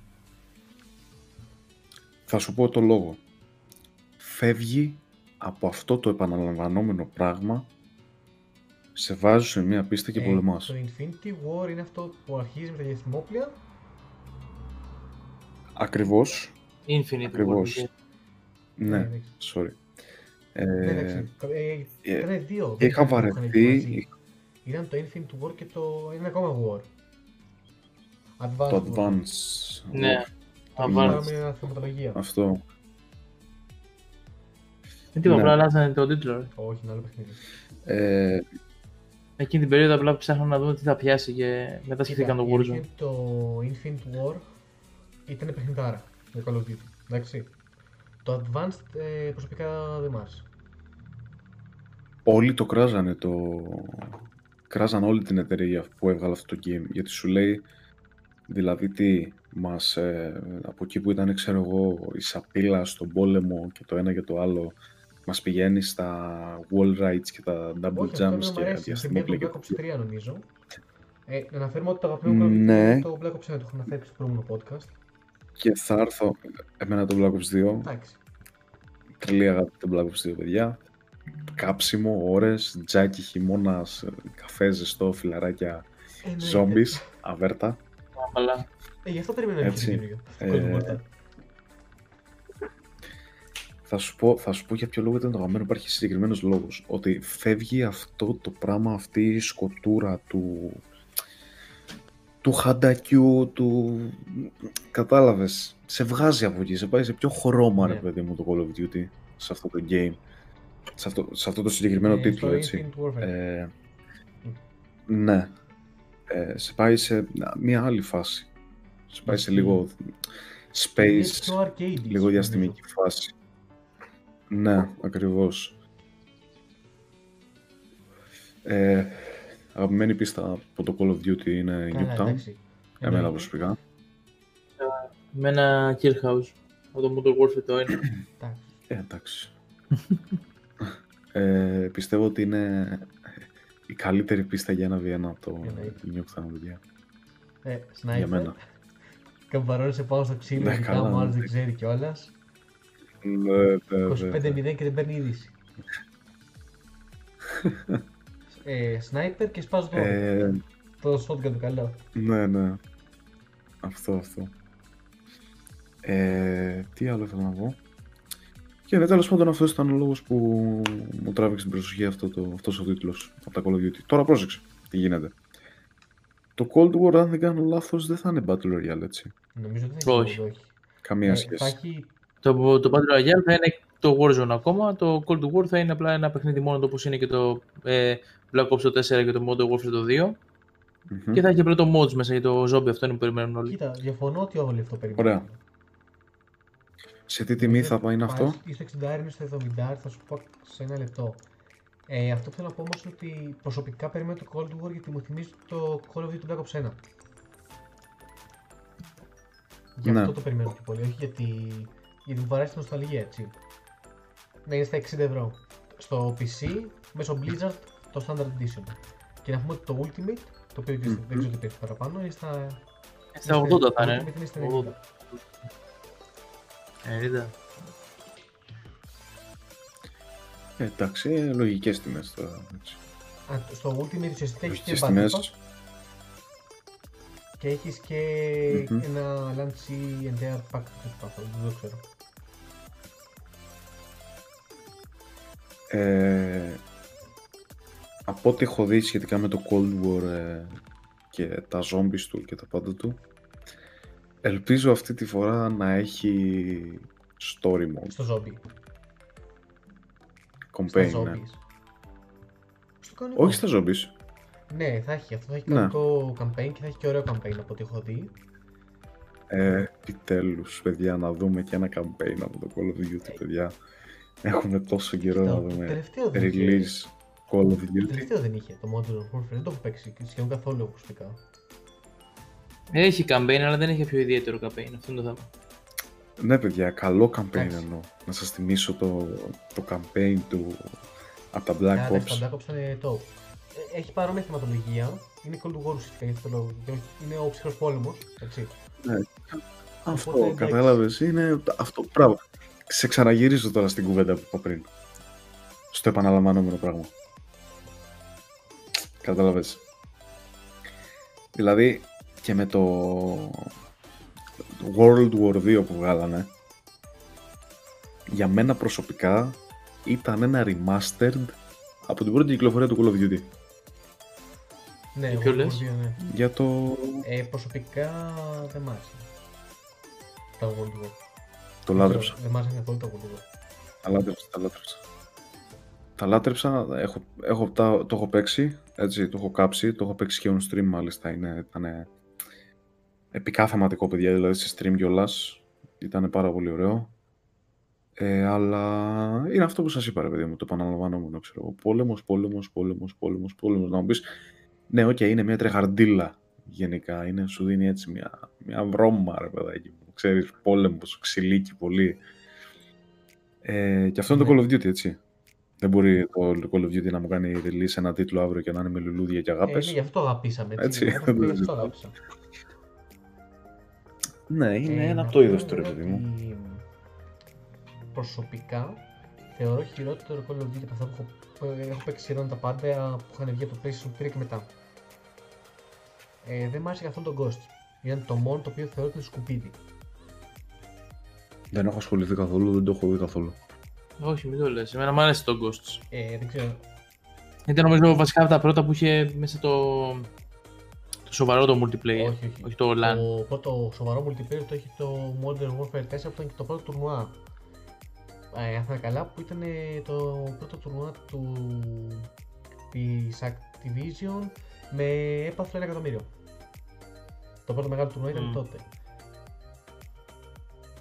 Θα σου πω το λόγο. Φεύγει από αυτό το επαναλαμβανόμενο πράγμα, σε βάζω σε μία πίστα και ε, πολεμάς. Το Infinity War είναι αυτό που αρχίζει με τα διαστημόπλια. Ακριβώς. Infinity Ακριβώς. War. Ναι, sorry. Ε, εντάξει, ε, ήταν δύο. Είχα βαρεθεί. Ήταν το Infinity War και το... είναι ακόμα War. Advanced το Advanced. War. Ναι. Μια αυτό. Δεν τίποτα, απλά αλλάζανε τον τίτλο. Όχι, είναι άλλο παιχνίδι. Ε... Εκείνη την περίοδο απλά ψάχναμε να δούμε τι θα πιάσει και μετά σκεφτήκαν το Warzone. Το Infinite War ήταν παιχνιδάρα με Call of Duty, εντάξει. Το Advanced ε, προσωπικά δεν μ' άρεσε. Όλοι το κράζανε το... Κράζαν όλη την εταιρεία που έβγαλε αυτό το game, γιατί σου λέει δηλαδή τι μας, ε, από εκεί που ήταν, ξέρω εγώ, η σαπίλα στον πόλεμο και το ένα και το άλλο, μας πηγαίνει στα wall rights και τα double όχι, jumps και τα διαστημόπλια και... Όχι, Black Ops τρία νομίζω. Ε, να αναφέρουμε ότι το αγαπημένο μου ναι. Το Black Ops ένα το έχω αναφέρει στο προηγούμενο podcast. Και θα έρθω, εμένα το Black Ops δύο. Εντάξει. Τρελή αγάπη το Black Ops δύο, παιδιά. Κάψιμο, ώρες, τζάκι, χειμώνας, καφέ ζεστό, φιλαράκια, ε, ναι, zombies, ε, αβέρτα. Αλλά... Ε, γι' αυτό περιμένω να γίνει καινούργιο. Θα σου πω, θα σου πω για ποιο λόγο ήταν το γαμμένο, υπάρχει συγκεκριμένος λόγος. Ότι φεύγει αυτό το πράγμα, αυτή η σκοτούρα του... του χαντακιού, του... Κατάλαβες, σε βγάζει από εκεί, σε πάει σε πιο χρώμα yeah. Ρε παιδί μου το Call of Duty, σε αυτό το game. Σε αυτό, σε αυτό το συγκεκριμένο yeah, τίτλο, έτσι. Ε, ναι. Ε, σε πάει σε μια άλλη φάση. Σε πάει σε λίγο space, arcade, λίγο διαστημική φάση. Ναι, ακριβώς. Ε, αγαπημένη πίστα από το Call of Duty είναι Newtown. Εμένα προσωπικά. Με ένα Kill House. Από το Modern Warfare το ένα. Ε, εντάξει. ε, πιστεύω ότι είναι η καλύτερη πίστα για ένα Βιέννα από το Newtown, παιδιά. Ε, για μένα. Καμπαρώνεσαι πάνω στο ξύλο και κάπου άλλος δεν ξέρει κιόλας. Ναι, είκοσι πέντε μηδέν και δεν παίρνει είδηση. ε, σνάιπερ και σπάζω το, ε, το shotgun του καλό. Ναι, ναι. Αυτό, αυτό. Ε, τι άλλο ήθελα να πω. Και ναι, τέλος πάντων αυτός ήταν ο λόγος που μου τράβηξε την προσοχή αυτό το, αυτός ο τίτλος από τα Call of Duty. Τώρα πρόσεξε τι γίνεται. Το Cold War, αν δεν κάνω λάθος, δεν θα είναι Battle Royale, έτσι. Νομίζω ότι δεν είναι. Όχι. Καμία ε, σχέση. Έχει... Το, το Battle Royale θα είναι το Warzone ακόμα. Το Cold War θα είναι απλά ένα παιχνίδι μόνο, το όπως είναι και το ε, Black Ops το τέσσερα και το Modern Warfare το δύο. Mm-hmm. Και θα έχει απλά το mods μέσα για το zombie, αυτό είναι που περιμένουν όλοι. Κοίτα, διαφωνώ ότι όλοι αυτό περιμένουν. Ωραία. Σε τι τιμή θα πάει αυτό? Είσαι εξήντα ή στο εβδομήντα, θα σου πω σε ένα λεπτό. Ε, αυτό που θέλω να πω όμως είναι ότι προσωπικά περιμένω το Cold War γιατί μου θυμίζει το Call of Duty του Black Ops ένα. Γι' αυτό ναι. Το περιμένω και πολύ, όχι γιατί, γιατί μου βαρέσει την νοσταλγία, έτσι. Να είναι στα εξήντα ευρώ. Στο πι σι, μέσω Blizzard, το Standard Edition. Και να πούμε ότι το Ultimate, το οποίο mm-hmm. δεν ξέρω τι παίρνει παραπάνω, είναι στα Στα ογδόντα θα είναι. ενενήντα. Εντάξει, λογικές τιμές τώρα. Στο Ultimate ουσιαστικά έχεις και μπατήπα και έχεις και mm-hmm. ένα λάντσι εννέα pack, δεν το ξέρω. Ε, από ό,τι έχω δει σχετικά με το Cold War ε, και τα zombies του και τα πάντα του, ελπίζω αυτή τη φορά να έχει story mode. Στο zombie. Campaign, στα ναι. Στο όχι στα zombies. Ναι, θα έχει αυτό, θα έχει το campaign και θα έχει και ωραίο campaign από ό,τι έχω δει. Ε, επιτέλους, παιδιά, να δούμε και ένα campaign από το Call of Duty, παιδιά. Έχουμε τόσο καιρό να δούμε release Call of Duty. Το τελευταίο δεν είχε το Modern Warfare, δεν το έχω παίξει σχεδόν καθόλου ακουστικά. Έχει campaign, αλλά δεν έχει πιο ιδιαίτερο campaign, αυτό είναι το θέμα. Ναι, παιδιά, καλό campaign εννοώ. Να σας θυμίσω το, το campaign του από τα Black Ops. Τα Black Ops είναι top. Έχει παρόμοια θεματολογία, είναι Cold War ουσιαστικά για αυτό το λόγο, είναι ο ψυχρός πόλεμος, έτσι. Ναι, αυτό κατάλαβες, είναι αυτό πράγμα. Σε ξαναγυρίζω τώρα στην κουβέντα που είπα πριν, στο επαναλαμβανόμενο πράγμα. Κατάλαβες. Δηλαδή και με το World War δύο που βγάλανε, για μένα προσωπικά ήταν ένα remastered από την πρώτη κυκλοφορία του Call of Duty. Ναι, ποιο λες? Ναι. Για το... Ε, προσωπικά δεν μ' άρεσε. Τα World War. Το λάτρεψα. Δεν μ' άρεσε καθόλου τα World War. Τα λάτρεψα, τα λάτρεψα. Τα λάτρεψα, έχω, έχω, τα, το έχω παίξει, έτσι, το έχω κάψει, το έχω παίξει και on stream μάλιστα. Είναι, ήταν επικά θεματικό, παιδιά, δηλαδή σε stream κιόλας. Ήταν πάρα πολύ ωραίο. Ε, αλλά είναι αυτό που σας είπα, ρε παιδί μου, το επαναλαμβάνω μόνο, ξέρω εγώ. Πόλεμος, πόλεμος, πόλεμος, πόλεμος, πόλεμος. Να μου πεις, ναι, οκ, okay, είναι μια τρεχαρντίλα γενικά. Είναι, σου δίνει έτσι μια, μια βρώμα, ρε παιδάκι μου. Ξέρεις, πόλεμος, ξυλίκι πολύ. Ε, και αυτό ναι. είναι το Call of Duty, έτσι. Δεν μπορεί το Call of Duty να μου κάνει release ένα τίτλο αύριο και να είναι με λουλούδια και αγάπες. Ε, ναι, γι' αυτό αγαπήσαμε, έτσι. έτσι ναι, γι' αυτό αγάπησα. Ναι, είναι ε, ένα από το είδος του, ρε παιδί μου. Προσωπικά θεωρώ χειρότερο Call of Duty από αυτά που έχω, έχω παίξει σχεδόν τα πάντα που είχαν βγει από το PlayStation τρία και μετά. Ε, δεν μ' άρεσε καθόλου τον Ghost. Ήταν το μόνο το οποίο θεωρώ ότι είναι σκουπίδι. Δεν έχω ασχοληθεί καθόλου, δεν το έχω δει καθόλου. Όχι, μην το λες. Εμένα μ' άρεσε τον Ghost. Ε, δεν ξέρω. Ήταν νομίζω βασικά από τα πρώτα που είχε μέσα το, το σοβαρό το multiplayer. Όχι, όχι. όχι το LAN. Το πρώτο σοβαρό multiplayer το είχε το Modern Warfare τέσσερα που ήταν και το πρώτο τουρνουά. Ε, αυτά καλά που ήταν το πρώτο τουρνουά του της Activision με έπαθλο ένα εκατομμύριο. Το πρώτο μεγάλο τουρνουά ήταν mm. τότε.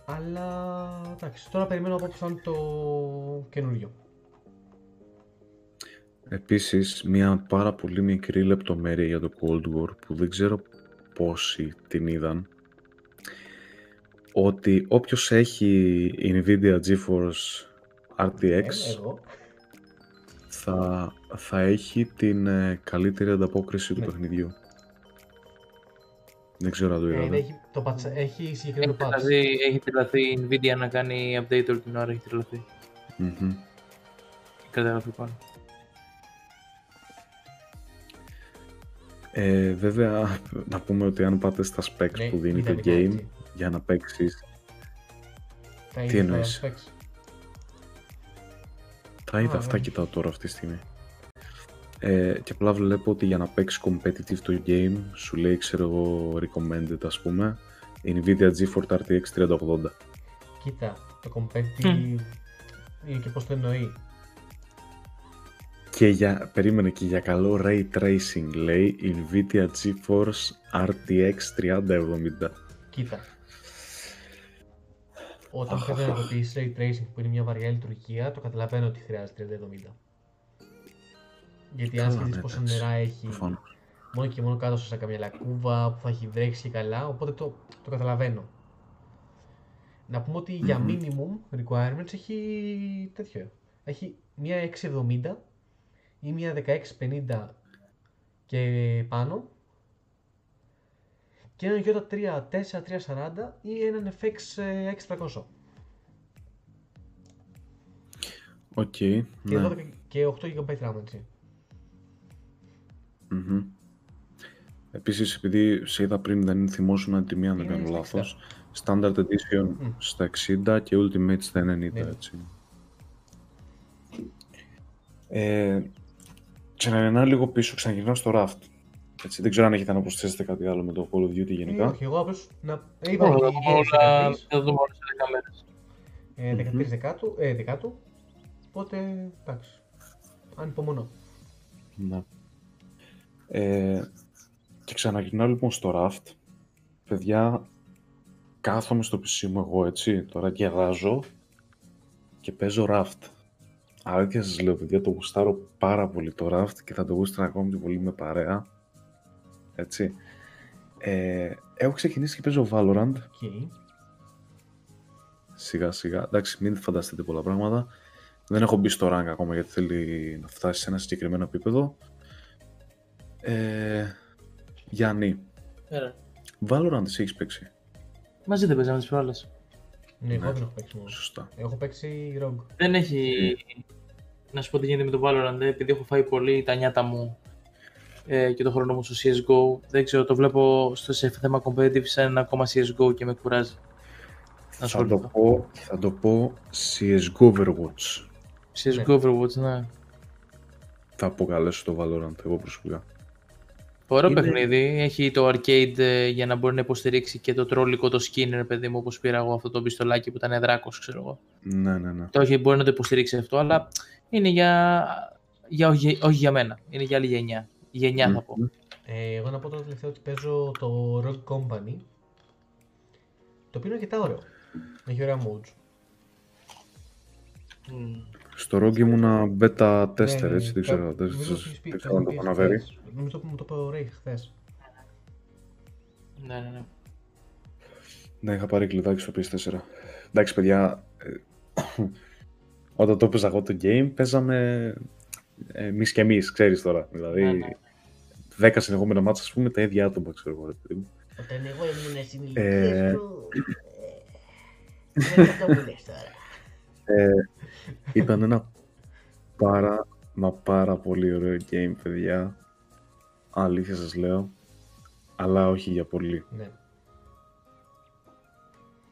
Αλλά εντάξει, τώρα περιμένω από όπου θα είναι το καινούριο. Επίσης, μια πάρα πολύ μικρή λεπτομέρεια για το Cold War που δεν ξέρω πόσοι την είδαν. Ότι όποιος έχει Nvidia GeForce αρ τι εξ θα, θα έχει την ε, καλύτερη ανταπόκριση ναι. του παιχνιδιού. Δεν ξέρω αν το είδατε. Έχει συγκεκριμένο patch. Έχει τρελαθεί η Nvidia να κάνει update όλη την ώρα, έχει τρελαθεί. Mm-hmm. Καταγραφή πάνω. Ε, βέβαια, να πούμε ότι αν πάτε στα specs ναι, που δίνει το game, έτσι. Για να παίξεις. Τα τι εννοείς? Τα είδα, αυτά κοιτάω τώρα αυτή τη στιγμή. Ε, και απλά βλέπω ότι για να παίξεις competitive το game, σου λέει, ξέρω εγώ, recommended ας πούμε, Nvidia GeForce αρ τι εξ τριάντα ογδόντα. Κοίτα, το competitive mm. και πώς το εννοεί. Και για, περίμενε και για καλό Ray Tracing, λέει Nvidia GeForce αρ τι εξ τριάντα εβδομήντα. Κοίτα. Όταν πρέπει να χρησιμοποιήσεις Ray Tracing που είναι μια βαριά λειτουργία, το καταλαβαίνω ότι χρειάζεται τριάντα εβδομήντα. Γιατί αν σκεφτείς πόσα νερά έχει, μόνο και μόνο κάτω σε καμιά λακκούβα που θα έχει βρέξει και καλά, οπότε το, το καταλαβαίνω. Να πούμε ότι mm-hmm. για minimum requirements έχει τέτοιο. Έχει μια εξακόσια εβδομήντα ή μια δεκαέξι πενήντα και πάνω και έναν Γιώτα τρία τέσσερα τρία σαράντα ή έναν εφ εξ έξι τριακόσια. Οκ. Okay, και, ναι. Και οκτώ τζι μπι RAM, έτσι. Mm-hmm. Επίσης, επειδή σε είδα πριν, δεν θυμόσουνα τη μία, δεν κάνω λάθος. Standard Edition mm. στα εξήντα και Ultimate στα ενενήντα, yeah. έτσι. Ε, ξαναγυρνάω λίγο πίσω, ξαναγυρνάω στο Raft. Έτσι, δεν ξέρω αν έχετε να προσθέσετε κάτι άλλο με το Call of Duty γενικά. Ε, όχι, εγώ απλώς να είπα ότι θα το μόνο σε δεκατρία δεκάτου, οπότε εντάξει, ανυπομονώ. Ναι. Ε, και ξαναγυρνάω λοιπόν στο Raft. Παιδιά, κάθομαι στο πι σι μου εγώ, έτσι, τώρα γεράζω και παίζω Raft. Αλήθεια σας λέω, παιδιά, το γουστάρω πάρα πολύ το Raft και θα το γούσταρα ακόμη και πολύ με παρέα. Έτσι. Ε, έχω ξεκινήσει και παίζω Valorant. Okay. Σιγά σιγά. Εντάξει, μην φανταστείτε πολλά πράγματα. Δεν έχω μπει στο rank ακόμα γιατί θέλει να φτάσει σε ένα συγκεκριμένο επίπεδο. Ε, Γιάννη. Έλα. Valorant εσύ έχεις παίξει? Μαζί δεν παίζαμε τις προάλλες. Ναι, εγώ δεν έχω παίξει μόνο. Σωστά. Έχω παίξει Rogue. Δεν έχει... Mm. Να σου πω τι γίνεται με το Valorant, επειδή έχω φάει πολύ τα νιάτα μου και το χρόνο μου στο σι ες γκο. Δεν ξέρω, το βλέπω στο σε θέμα competitive σαν ακόμα σι ες γκο και με κουράζει. Θα, θα, το, πω, θα το πω σι ες γκο Overwatch. σι ες γκο ναι. Overwatch, ναι. Θα αποκαλέσω το Valorant, εγώ προσωπικά. Ωραίο είναι... παιχνίδι. Έχει το arcade ε, για να μπορεί να υποστηρίξει και το τρόλικο το skinner, παιδί μου, όπως πήρα εγώ αυτό το πιστολάκι που ήταν δράκος, ξέρω εγώ. Ναι, ναι, ναι. Το όχι, μπορεί να το υποστηρίξει αυτό, αλλά είναι για... για όχι, όχι για μένα, είναι για άλλη γενιά. Γενιά mm. θα πω. Ε, εγώ να πω τώρα τελευταίο ότι παίζω το Rogue Company, το οποίο είναι αρκετά ωραίο. Έχει ωραία modes. Mm. Στο Rogue ήμουνα beta tester, έτσι, δεν ξέρω, δεν ξέρω αν το αναφέρει. Νομίζω που μου το είπα ο Ρέι χθες. Ναι, ναι, ναι. Ναι, είχα πάρει κλειδάκι στο πι ες φορ. Εντάξει, παιδιά, όταν το παίζα εγώ το game, παίζαμε εμείς και εμείς, ξέρεις τώρα, δηλαδή δέκα συνεχόμενα μάτσα, ας πούμε, τα ίδια άτομα, ξέρω εγώ, ρε παιδί μου. Όταν εγώ ήμουν στην ηλικία σου, δεν θα το μου λες τώρα. Ε, ήταν ένα πάρα μα πάρα πολύ ωραίο game, παιδιά, αλήθεια σας λέω, αλλά όχι για πολύ. Ναι.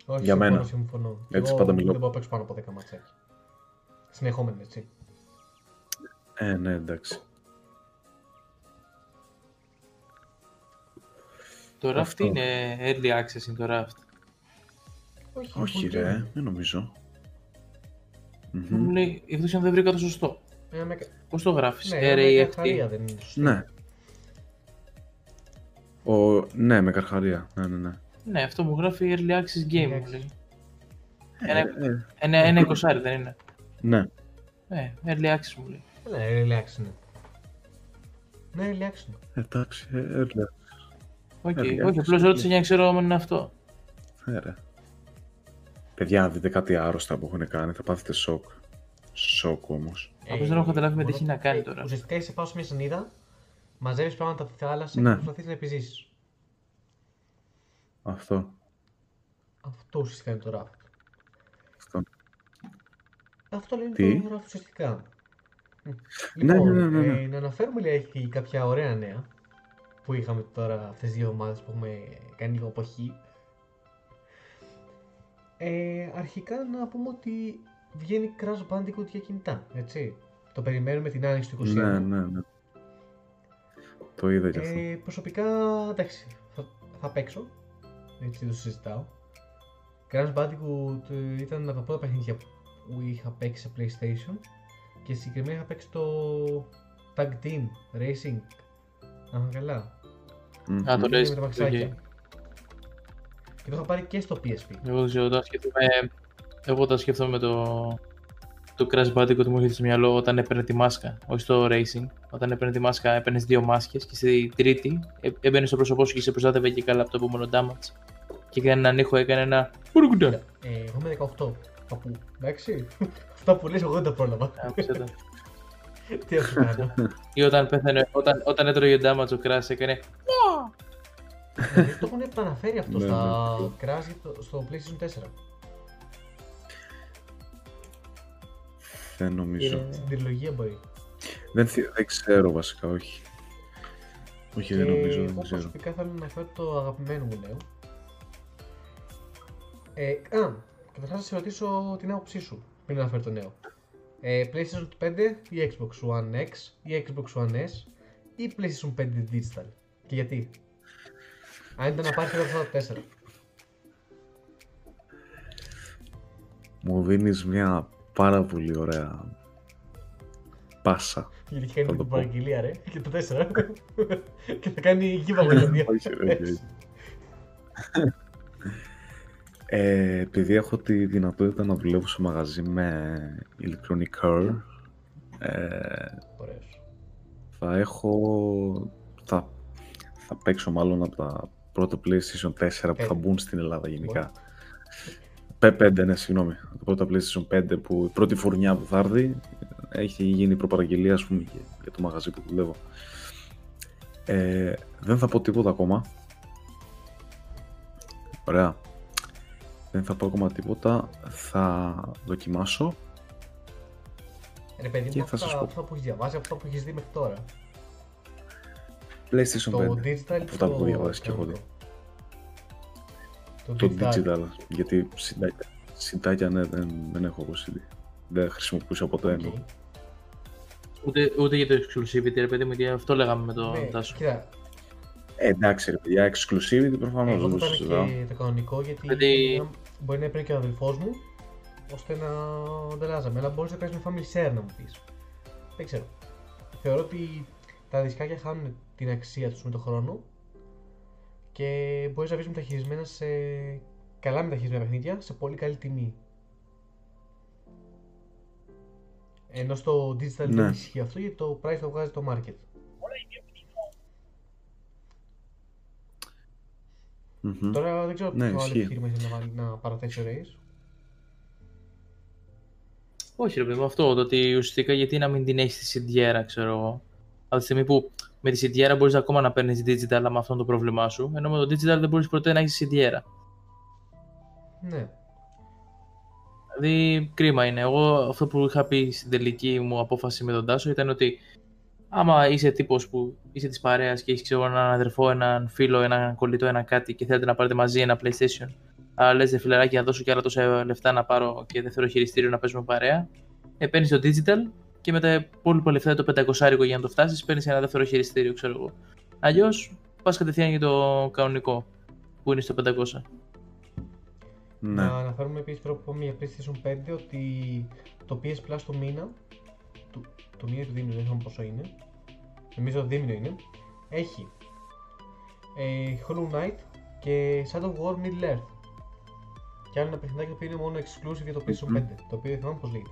Όχι, για συμφωνώ, μένα, συμφωνώ. Έτσι εγώ, πάντα μιλώ. Δεν μπορώ να παίξω πάνω από δέκα ματσάκι. Συνεχόμενοι, έτσι. Ε, ναι, εντάξει. Το Raft αυτό... είναι early access, είναι το Raft. Όχι, όχι ρε, είναι. Δεν νομίζω. Μου λέει, εκτός αν δεν βρήκα το σωστό. Ε, με... Πώς το γράφεις, ναι, αρ έι εφ τι. Ναι. Ο... ναι, με καρχαρία. Ναι, ναι, ναι. Ναι, αυτό μου γράφει Early Access Game, μου λέει. Ε, ένα ε, ε, ε, εικοσάρι δεν είναι. Ναι. Ναι, Early Access μου λέει. Ναι, Early Access είναι. Ναι, Early Access είναι. Εντάξει, Early Access. Όχι, όχι, απλώς ρώτησε για να ξέρω αν είναι αυτό. Ωραία. Παιδιά, αν δείτε κάτι άρρωστα που έχουν κάνει, θα πάθετε σοκ. Σοκ όμως. Απλώς δεν έχω καταλάβει με τι έχει να κάνει τώρα. Ουσιαστικά είσαι πάνω σε μια σανίδα, μαζεύεις πράγματα από τη θάλασσα και προσπαθείς να επιζήσεις. Αυτό. Αυτό ουσιαστικά είναι το Raft. Αυτό. Αυτό λέει το Raft ουσιαστικά. Λοιπόν, να αναφέρουμε λέει κάποια ωραία νέα που είχαμε τώρα αυτές τις δύο εβδομάδες που έχουμε κάνει λίγο εποχή. Ε, αρχικά να πούμε ότι βγαίνει Crash Bandicoot για κινητά, έτσι. Το περιμένουμε την άνοιξη του είκοσι είκοσι. Ναι, ναι, ναι. Το είδα και αυτό. Ε, προσωπικά, εντάξει, θα, θα παίξω, έτσι το συζητάω. Crash Bandicoot ήταν από τα πρώτα παιχνίδια που είχα παίξει σε PlayStation και συγκεκριμένα είχα παίξει το Tag Team Racing, αν είμαι καλά. Mm-hmm. Α, το Racing. Και το είχα πάρει και στο πι ες πι. Εγώ δεν ξέρω, εγώ τα σκέφτομαι με το, το Crash Bandicoot μου έρχεται στο μυαλό όταν έπαιρνε τη μάσκα, όχι στο Racing. Όταν έπαιρνε τη μάσκα έπαιρνες δύο μάσκες και στη τρίτη έμπαινε στο πρόσωπό σου και σε προστάτευε και καλά από το επόμενο damage. Και έκανε έναν ήχο, έκανε ένα μπουρκουντα. Εγώ είμαι δεκαοκτώ, παππού, εντάξει. Αυτά που λες εγώ δεν τα πρόλαβα. Τι έχω κάνει. Ή όταν έτρωγε damage ο Crash έκανε Νομίζω το έχουν επαναφέρει αυτό στα Crash στο PlayStation τέσσερα. Δεν νομίζω. Στην τριλογία μπορεί. Δεν, δεν ξέρω βασικά, όχι. Όχι, και δεν νομίζω. Εγώ προσωπικά θέλω να φέρω το αγαπημένο μου νέο. Ε, α, καταρχάς θα σε ρωτήσω την άποψή σου πριν να φέρω το νέο. Ε, PlayStation πέντε ή Xbox One X ή Xbox One S ή PlayStation πέντε Digital. Και γιατί? Αν ήταν να πάρει το τέσσερα. Μου δίνεις μια πάρα πολύ ωραία πάσα. Γιατί κάνει την παραγγελία ρε, και το τέσσερα. Και θα κάνει η γύβαλα. Ε, επειδή έχω τη δυνατότητα να δουλεύω σε μαγαζί με Electronic Arts, ε, θα έχω, θα, θα παίξω μάλλον από τα πρώτα PlayStation τέσσερα που θα μπουν στην Ελλάδα γενικά. πέντε, ναι, συγγνώμη. Τα πρώτα PlayStation πέντε, που η πρώτη φουρνιά που θα έρθει, έχει γίνει προπαραγγελία, ας πούμε, για το μαγαζί που δουλεύω. Ε, δεν θα πω τίποτα ακόμα. Ωραία. Δεν θα πω ακόμα τίποτα, θα δοκιμάσω. Ρε παιδί μου, αυτά, αυτά που έχεις διαβάσει, αυτά που έχεις δει μέχρι τώρα. PlayStation το πέντε, digital, αυτά που το... διαβάζεις και έχω δει. Το, το digital. digital, γιατί συντάκια, συντάκια ναι, δεν, δεν έχω εγώ σι ντι. Δεν χρησιμοποιούσα ποτέ. Okay. Ούτε, ούτε για το exclusivity, ρε παιδί μου, γιατί αυτό λέγαμε με το ναι, Τάσο. Κοίτα. Ε, εντάξει ρε παιδιά, exclusivity προφανώς. Εγώ θα πάρω και το κανονικό, γιατί Πέντε... μπορεί να παίρνει και ο αδελφός μου, ώστε να ανταλλάζαμε, αλλά μπορείς να παίξεις με family share να μου πεις. Δεν ξέρω. Θεωρώ ότι τα δισκάκια χάνουν την αξία τους με τον χρόνο και μπορείς να βρεις μεταχειρισμένα σε καλά μεταχειρισμένα παιχνίδια σε πολύ καλή τιμή. Ενώ στο digital δεν ισχύει αυτό, γιατί το price το βγάζει το market. Mm-hmm. Τώρα δεν ξέρω ναι, ποιο άλλο επιχείρημα ήθελε να, να παραθέσει ο Ρέης. Όχι ρε παιδί μου, αυτό το ότι ουσιαστικά γιατί να μην την έχεις στη σι ντι αρ, ξέρω εγώ. Από τη στιγμή που με τη σι ντι αρ μπορείς ακόμα να παίρνεις digital, αλλά με αυτό είναι το πρόβλημά σου. Ενώ με το digital δεν μπορείς ποτέ να έχεις σι ντι αρ. Ναι. Δηλαδή κρίμα είναι. Εγώ αυτό που είχα πει στην τελική μου απόφαση με τον Τάσο ήταν ότι άμα είσαι τύπος που είσαι της παρέας και έχεις ξέρω έναν αδερφό, έναν φίλο, έναν κολλητό, ένα κάτι και θέλετε να πάρετε μαζί ένα PlayStation, αλλά λες δε φιλαράκι να δώσω και άλλα τόσα λεφτά να πάρω και δεν θέλω χειριστήριο να παίζουμε παρέα, ε, παίρνεις το digital και με τα υπόλοιπα λεφτά, το πεντακόσια για να το φτάσεις, παίρνεις ένα δεύτερο χειριστήριο, ξέρω εγώ. Αλλιώς πας κατευθείαν για το κανονικό που είναι στο πεντακόσια. Ναι. Να αναφέρουμε επίσης τώρα που είπαμε για PlayStation πέντε ότι το πι ες Plus του μήνα, το, το μήνα του δίμηνο, δεν θυμάμαι πόσο είναι. Νομίζω το δίμηνο είναι. Έχει ε, Hollow Knight και Shadow of War Middle Earth. Και άλλο ένα παιχνιδάκι που είναι μόνο exclusive για το PlayStation πέντε. Mm. Το οποίο δεν θυμάμαι πως λέγεται.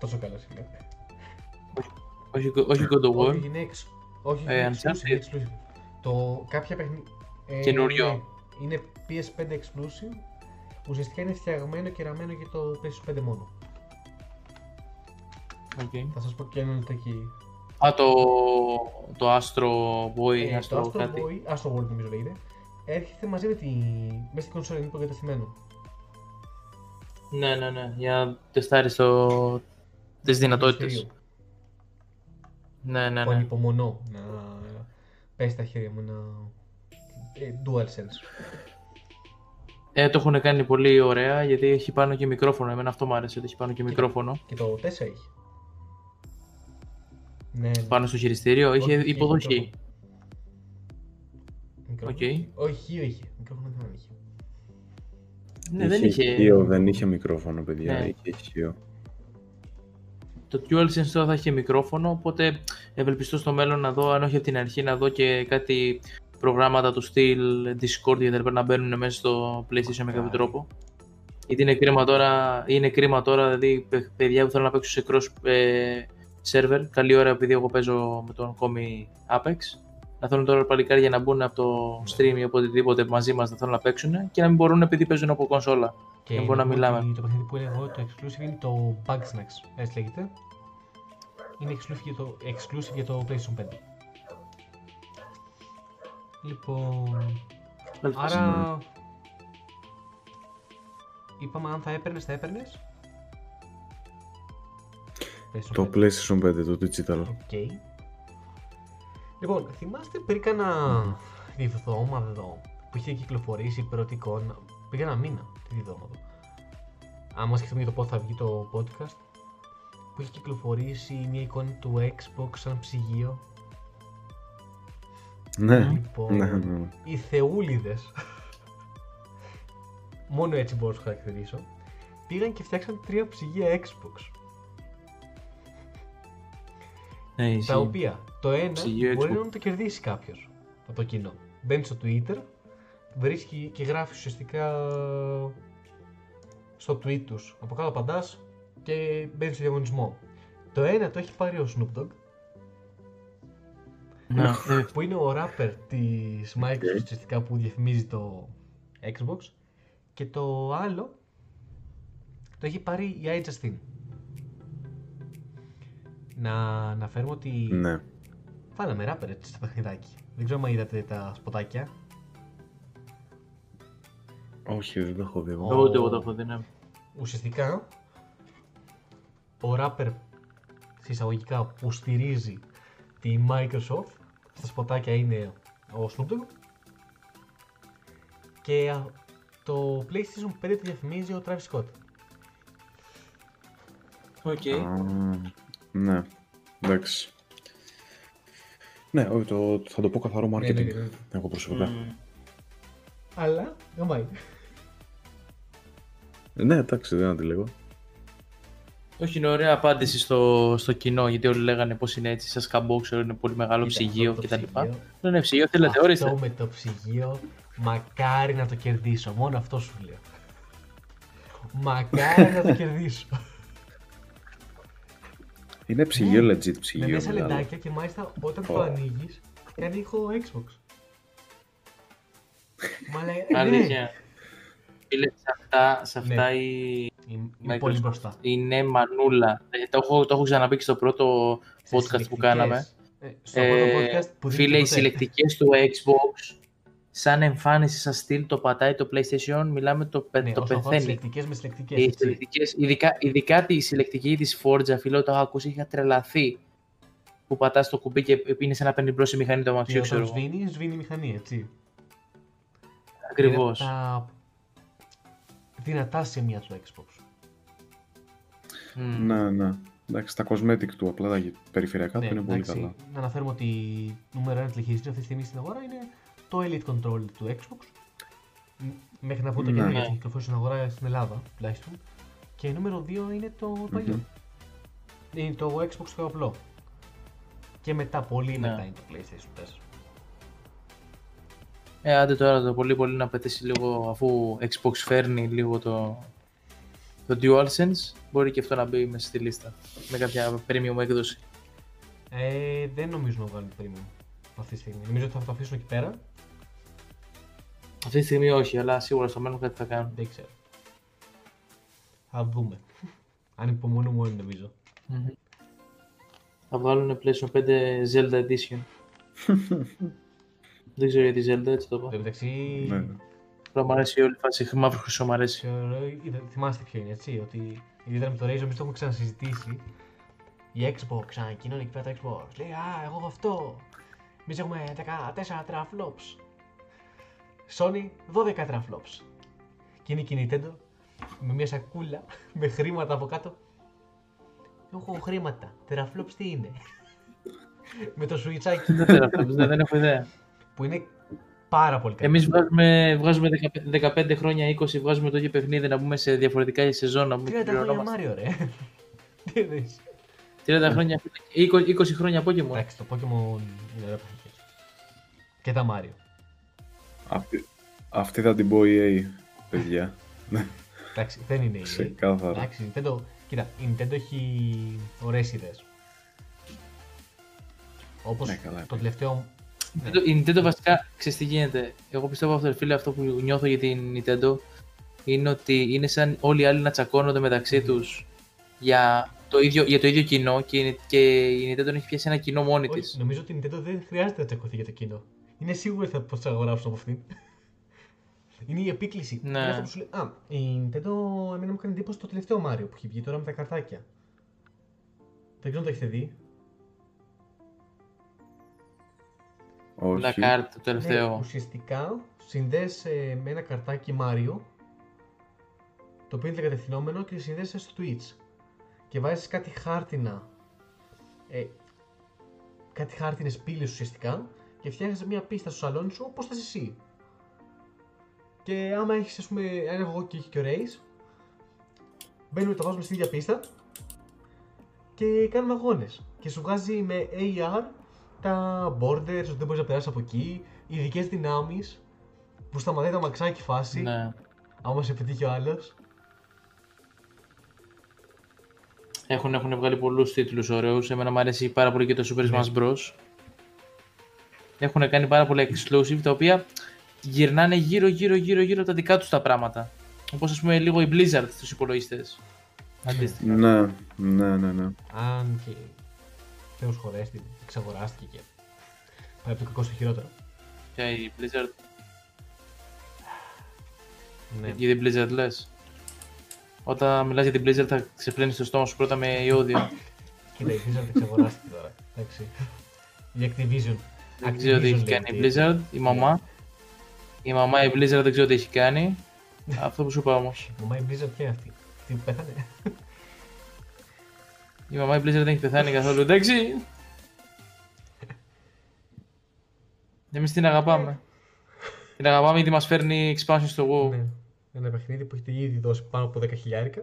Τόσο καλά σήμερα. Όχι, όχι God of War. Είναι εξ, όχι ε, exclusive, exclusive. Το κάποια παιχνίδι. Ε, Καινούριο. Ε, είναι πι ες πέντε exclusive. Ουσιαστικά είναι φτιαγμένο και ραμμένο για το PlayStation πέντε μόνο. Okay. Θα σας πω και ένα λεπτάκι. Α, το, το Astro Boy, ε, Astro, το Astro κάτι. Boy, Astro World νομίζω λέγεται. Έρχεται μαζί με τη... μέσα στην κονσόλα, είναι υποκαταστημένο. Ναι, ναι, ναι, για να τεστάρεις το... τις δυνατότητες. Ναι, ναι, ναι. Πανυπομονώ να πέσει τα χέρια μου, να... Ε, DualSense. Ε, το έχουν κάνει πολύ ωραία, γιατί έχει πάνω και μικρόφωνο, εμένα αυτό μου άρεσε ότι έχει πάνω και μικρόφωνο. Και το τέσσερα έχει. Ναι, πάνω στο χειριστήριο, είχε υποδοχή. Οκ. Okay. Όχι, είχε. Μικρόφωνο δεν είχε. Ναι, είχε δεν είχε. Χείο, δεν είχε μικρόφωνο, παιδιά. Ναι. Είχε χείο. Το DualSense τώρα θα είχε μικρόφωνο, οπότε ευελπιστώ στο μέλλον να δω, αν όχι από την αρχή, να δω και κάτι προγράμματα του στυλ Discord γιατί πρέπει να μπαίνουν μέσα στο PlayStation με κάποιο τρόπο. Γιατί είναι κρίμα τώρα, είναι κρίμα τώρα δηλαδή παιδιά που θέλουν να παίξουν σε cross ε, server, καλή ώρα επειδή εγώ παίζω με τον Κόμη Apex. Να θέλουν τώρα παλικάρια να μπουν από το stream ή από οτιδήποτε μαζί μας να θέλουν να παίξουν και να μην μπορούν επειδή παίζουν από κονσόλα. Και δεν μπορούν να μιλάμε. Το παιχνίδι που έλεγα εγώ, το exclusive είναι το Bugsnax, έτσι λέγεται. Είναι exclusive για το, exclusive για το PlayStation πέντε. Λοιπόν, άρα είπαμε αν θα έπαιρνες, θα έπαιρνες. Το PlayStation πέντε, το digital. Okay. Λοιπόν, θυμάστε πριν κάνα διδόματο που είχε κυκλοφορήσει η πρώτη εικόνα, πήγα ένα μήνα τη διδόματο. Άμα σκεφτούμε για το πότε θα βγει το podcast, που είχε κυκλοφορήσει μια εικόνα του Xbox σαν ψυγείο. Ναι, λοιπόν, ναι, ναι. Οι θεούλιδες, μόνο έτσι μπορώ να τους χαρακτηρίσω, πήγαν και φτιάξαν τρία ψυγεία Xbox. Ναι, τα οποία το ένα ψυγείο μπορεί Xbox να το κερδίσει κάποιος από το κοινό. Μπαίνει στο Twitter, βρίσκει και γράφει ουσιαστικά στο tweet τους. Από κάτω απαντάς και μπαίνει στο διαγωνισμό. Το ένα το έχει πάρει ο Snoop Dogg, να, που είναι ο rapper της Mike ουσιαστικά που διαφημίζει το Xbox, και το άλλο το έχει πάρει η iJustin. Να αναφέρουμε ότι ναι, βάλαμε rapper έτσι στο παιχνιδάκι. Δεν ξέρω αν είδατε τα σποτάκια. Όχι, δεν το έχω δει. Ούτε εγώ το έχω δει, ναι. Ουσιαστικά ο rapper εισαγωγικά που στηρίζει τη Microsoft στα σποτάκια είναι ο Snoop Dogg, και το PlayStation πέντε τη διαφημίζει ο Travis Scott. Οκ. Okay. Uh, ναι, εντάξει. Ναι, το, θα το πω καθαρό marketing, ναι, ναι, ναι. Εγώ προσωπικά. Mm. Αλλά, γαμάει. Ναι, εντάξει, δεν αντιλέγω. Όχι, είναι ωραία απάντηση στο, στο κοινό, γιατί όλοι λέγανε πως είναι έτσι, σας καμπόξερο, είναι πολύ μεγάλο ψυγείο κτλ. Δεν είναι ψυγείο, θέλετε, όριστε. Αυτό με το ψυγείο, μακάρι να το κερδίσω, μόνο αυτό σου λέω. Μακάρι να το κερδίσω. Είναι ψυγείο, legit ψυγείο. Με μέσα λεντάκια και μάλιστα όταν το ανοίγεις, κάνει ήχο Xbox. Μα λέει, σε αυτά η... Είναι πολύ μπροστά. Είναι μανούλα. Ε, το, έχω, το έχω ξαναπεί και στο πρώτο σε podcast που κάναμε. Ε, στο πρώτο ε, podcast που φίλε, οι συλλεκτικές του Xbox, σαν εμφάνιση, σαν στυλ, το πατάει το PlayStation, μιλάμε το, ναι, το πεθαίνει. Οι συλλεκτικές με συλλεκτικές. Οι συλλεκτικές, ειδικά, ειδικά τη συλλεκτική της Forza, φίλε, το έχω ακούσει, είχα τρελαθεί. Που πατάς το κουμπί και είναι σαν να παίρνει μπρος η μηχανή το αμαξιό, ξέρω. Σβήνει, σβήνει η μηχανή, έτσι. Ακριβώς. Δυνατά σημεία του Xbox. Mm. Ναι, ναι. Εντάξει, τα cosmetic του, απλά τα περιφερειακά ναι, του είναι εντάξει, πολύ καλά. Να αναφέρουμε ότι νούμερο ένα τηλεχειριστή αυτή τη στιγμή στην αγορά είναι το Elite Control του Xbox. Μέχρι να βγουν τα καινούργια που κυκλοφορούν στην αγορά στην Ελλάδα τουλάχιστον. Και νούμερο δύο είναι το παλιό. Mm-hmm. Είναι το Xbox το απλό. Και μετά, πολύ ναι. μετά είναι το PlayStation τέσσερα. Ε, άντε τώρα το πολύ πολύ να πετύσει λίγο, αφού Xbox φέρνει λίγο το, το DualSense, μπορεί και αυτό να μπει μέσα στη λίστα, με κάποια premium έκδοση. Ε, δεν νομίζω να βγάλουν premium αυτή τη στιγμή, νομίζω ότι θα το αφήσουν εκεί πέρα. Αυτή τη στιγμή όχι, αλλά σίγουρα στο μέλλον κάτι θα κάνουν. Δεν ξέρω. Θα δούμε. Αν υπομονούμε όλοι νομίζω. Mm-hmm. Θα βγάλουν PlayStation πέντε Zelda Edition. Δεν ξέρω για τη Zelda, έτσι το πω. Εντάξει. Ναι. Τώρα μου αρέσει η όλη φάση, μαύρο χρυσό μου αρέσει. Θυμάστε ποιο είναι, έτσι, ότι ιδιαίτερα με το Razer, εμείς το έχουμε ξανασυζητήσει. Η Xbox ανακοίνωνε εκεί πέρα το Xbox. Λέει, α, εγώ έχω αυτό. Εμείς έχουμε δεκατέσσερα teraflops. Sony, δώδεκα teraflops. Και είναι και η Nintendo, με μια σακούλα, με χρήματα από κάτω. Έχω χρήματα. Teraflops τι είναι. Με το σουιτσάκι. Δεν έχω ιδέα. Που είναι πάρα πολύ καλή. Εμείς βγάζουμε, βγάζουμε δεκαπέντε χρόνια, είκοσι, βγάζουμε το ίδιο παιχνίδι να μπούμε σε διαφορετικά σεζόν να μπούμε. τριάντα χρόνια Μάριο ρε. Τι εννοείς. τριάντα χρόνια, είκοσι χρόνια Pokemon. Εντάξει, το Pokemon είναι ωραία παιχνίδια. Και τα Μάριο. Αυτή, αυτή θα την πω ι έι, παιδιά. Εντάξει, δεν είναι ι έι. Ξεκάθαρα. Εντάξει, Nintendo, κοίτα, η Nintendo έχει ωραίες ιδέες. Όπως ναι, καλά, το τελευταίο... Ναι. Η Nintendo βασικά, ξέρεις τι γίνεται, εγώ πιστεύω αυτό, φίλε, αυτό που νιώθω για την Nintendo είναι ότι είναι σαν όλοι οι άλλοι να τσακώνονται μεταξύ τους για το ίδιο, για το ίδιο κοινό, και, και η Nintendo έχει πιάσει ένα κοινό μόνη Όχι, της. Νομίζω ότι η Nintendo δεν χρειάζεται να τσακωθεί για το κοινό. είναι σίγουροι πως θα αγοράψουν από αυτήν. Είναι η επίκληση. Ναι. Σου λέει, α, η Nintendo εμένα μου κάνει εντύπωση το τελευταίο Mario που έχει βγει τώρα με τα καρτάκια. Δεν ξέρω αν το έχετε δει. Όχι. Τα κάρτα, το τελευταίο. Ναι, ουσιαστικά συνδέεσαι με ένα καρτάκι Mario, το οποίο είναι κατευθυνόμενο και συνδέεσαι στο Twitch. Και βάζεις κάτι χάρτινα, ε, κάτι χάρτινες πύλες ουσιαστικά και φτιάχνεις μια πίστα στο σαλόνι σου όπως θες εσύ. Και άμα έχεις, ας πούμε, αν εγώ και έχει και ο Ρέις, μπαίνουμε, τα βάζουμε στην ίδια πίστα και κάνουμε αγώνες. Και σου βγάζει με έι αρ τα borders, ότι δεν μπορείς να περάσεις από εκεί, ειδικές δυνάμεις που σταματάει τα μαξάκι φάση, ναι. Άμα σε πετύχει ο άλλος. Έχουν, έχουν βγάλει πολλούς τίτλους ωραίους, εμένα μου αρέσει πάρα πολύ και το Super Smash Bros. Έχουν κάνει πάρα πολλά exclusive, τα οποία γυρνάνε γύρω γύρω γύρω γύρω τα δικά τους τα πράγματα. Όπως ας πούμε λίγο η Blizzard στους υπολογιστές. Αντίστοιχα. Ναι, ναι, ναι, ναι. Αν και θεός χωρέστηκε, εξαγοράστηκε και πάει από το κακό στο χειρότερο. Και η Blizzard... Ναι. Για την Blizzard λες. Όταν μιλάς για την Blizzard θα ξεφλένεις το στόμα σου πρώτα με ιόδιο. Κοίτα, η Blizzard εξαγοράστηκε τώρα, εντάξει. Η Activision. Δεν ξέρω τι έχει κάνει η Blizzard, η μαμά. Η μαμά η Blizzard δεν ξέρω τι έχει κάνει. Αυτό που σου είπα όμως. Η μαμά η Blizzard και αυτή. Τι πέθανε. Η μαμά η Blizzard δεν έχει πεθάνει καθόλου, εντάξει. Εμείς την αγαπάμε. Την αγαπάμε γιατί μας φέρνει expansion στο WoW. Ναι. Ένα παιχνίδι που έχετε ήδη δώσει πάνω από δέκα χιλιάρικα.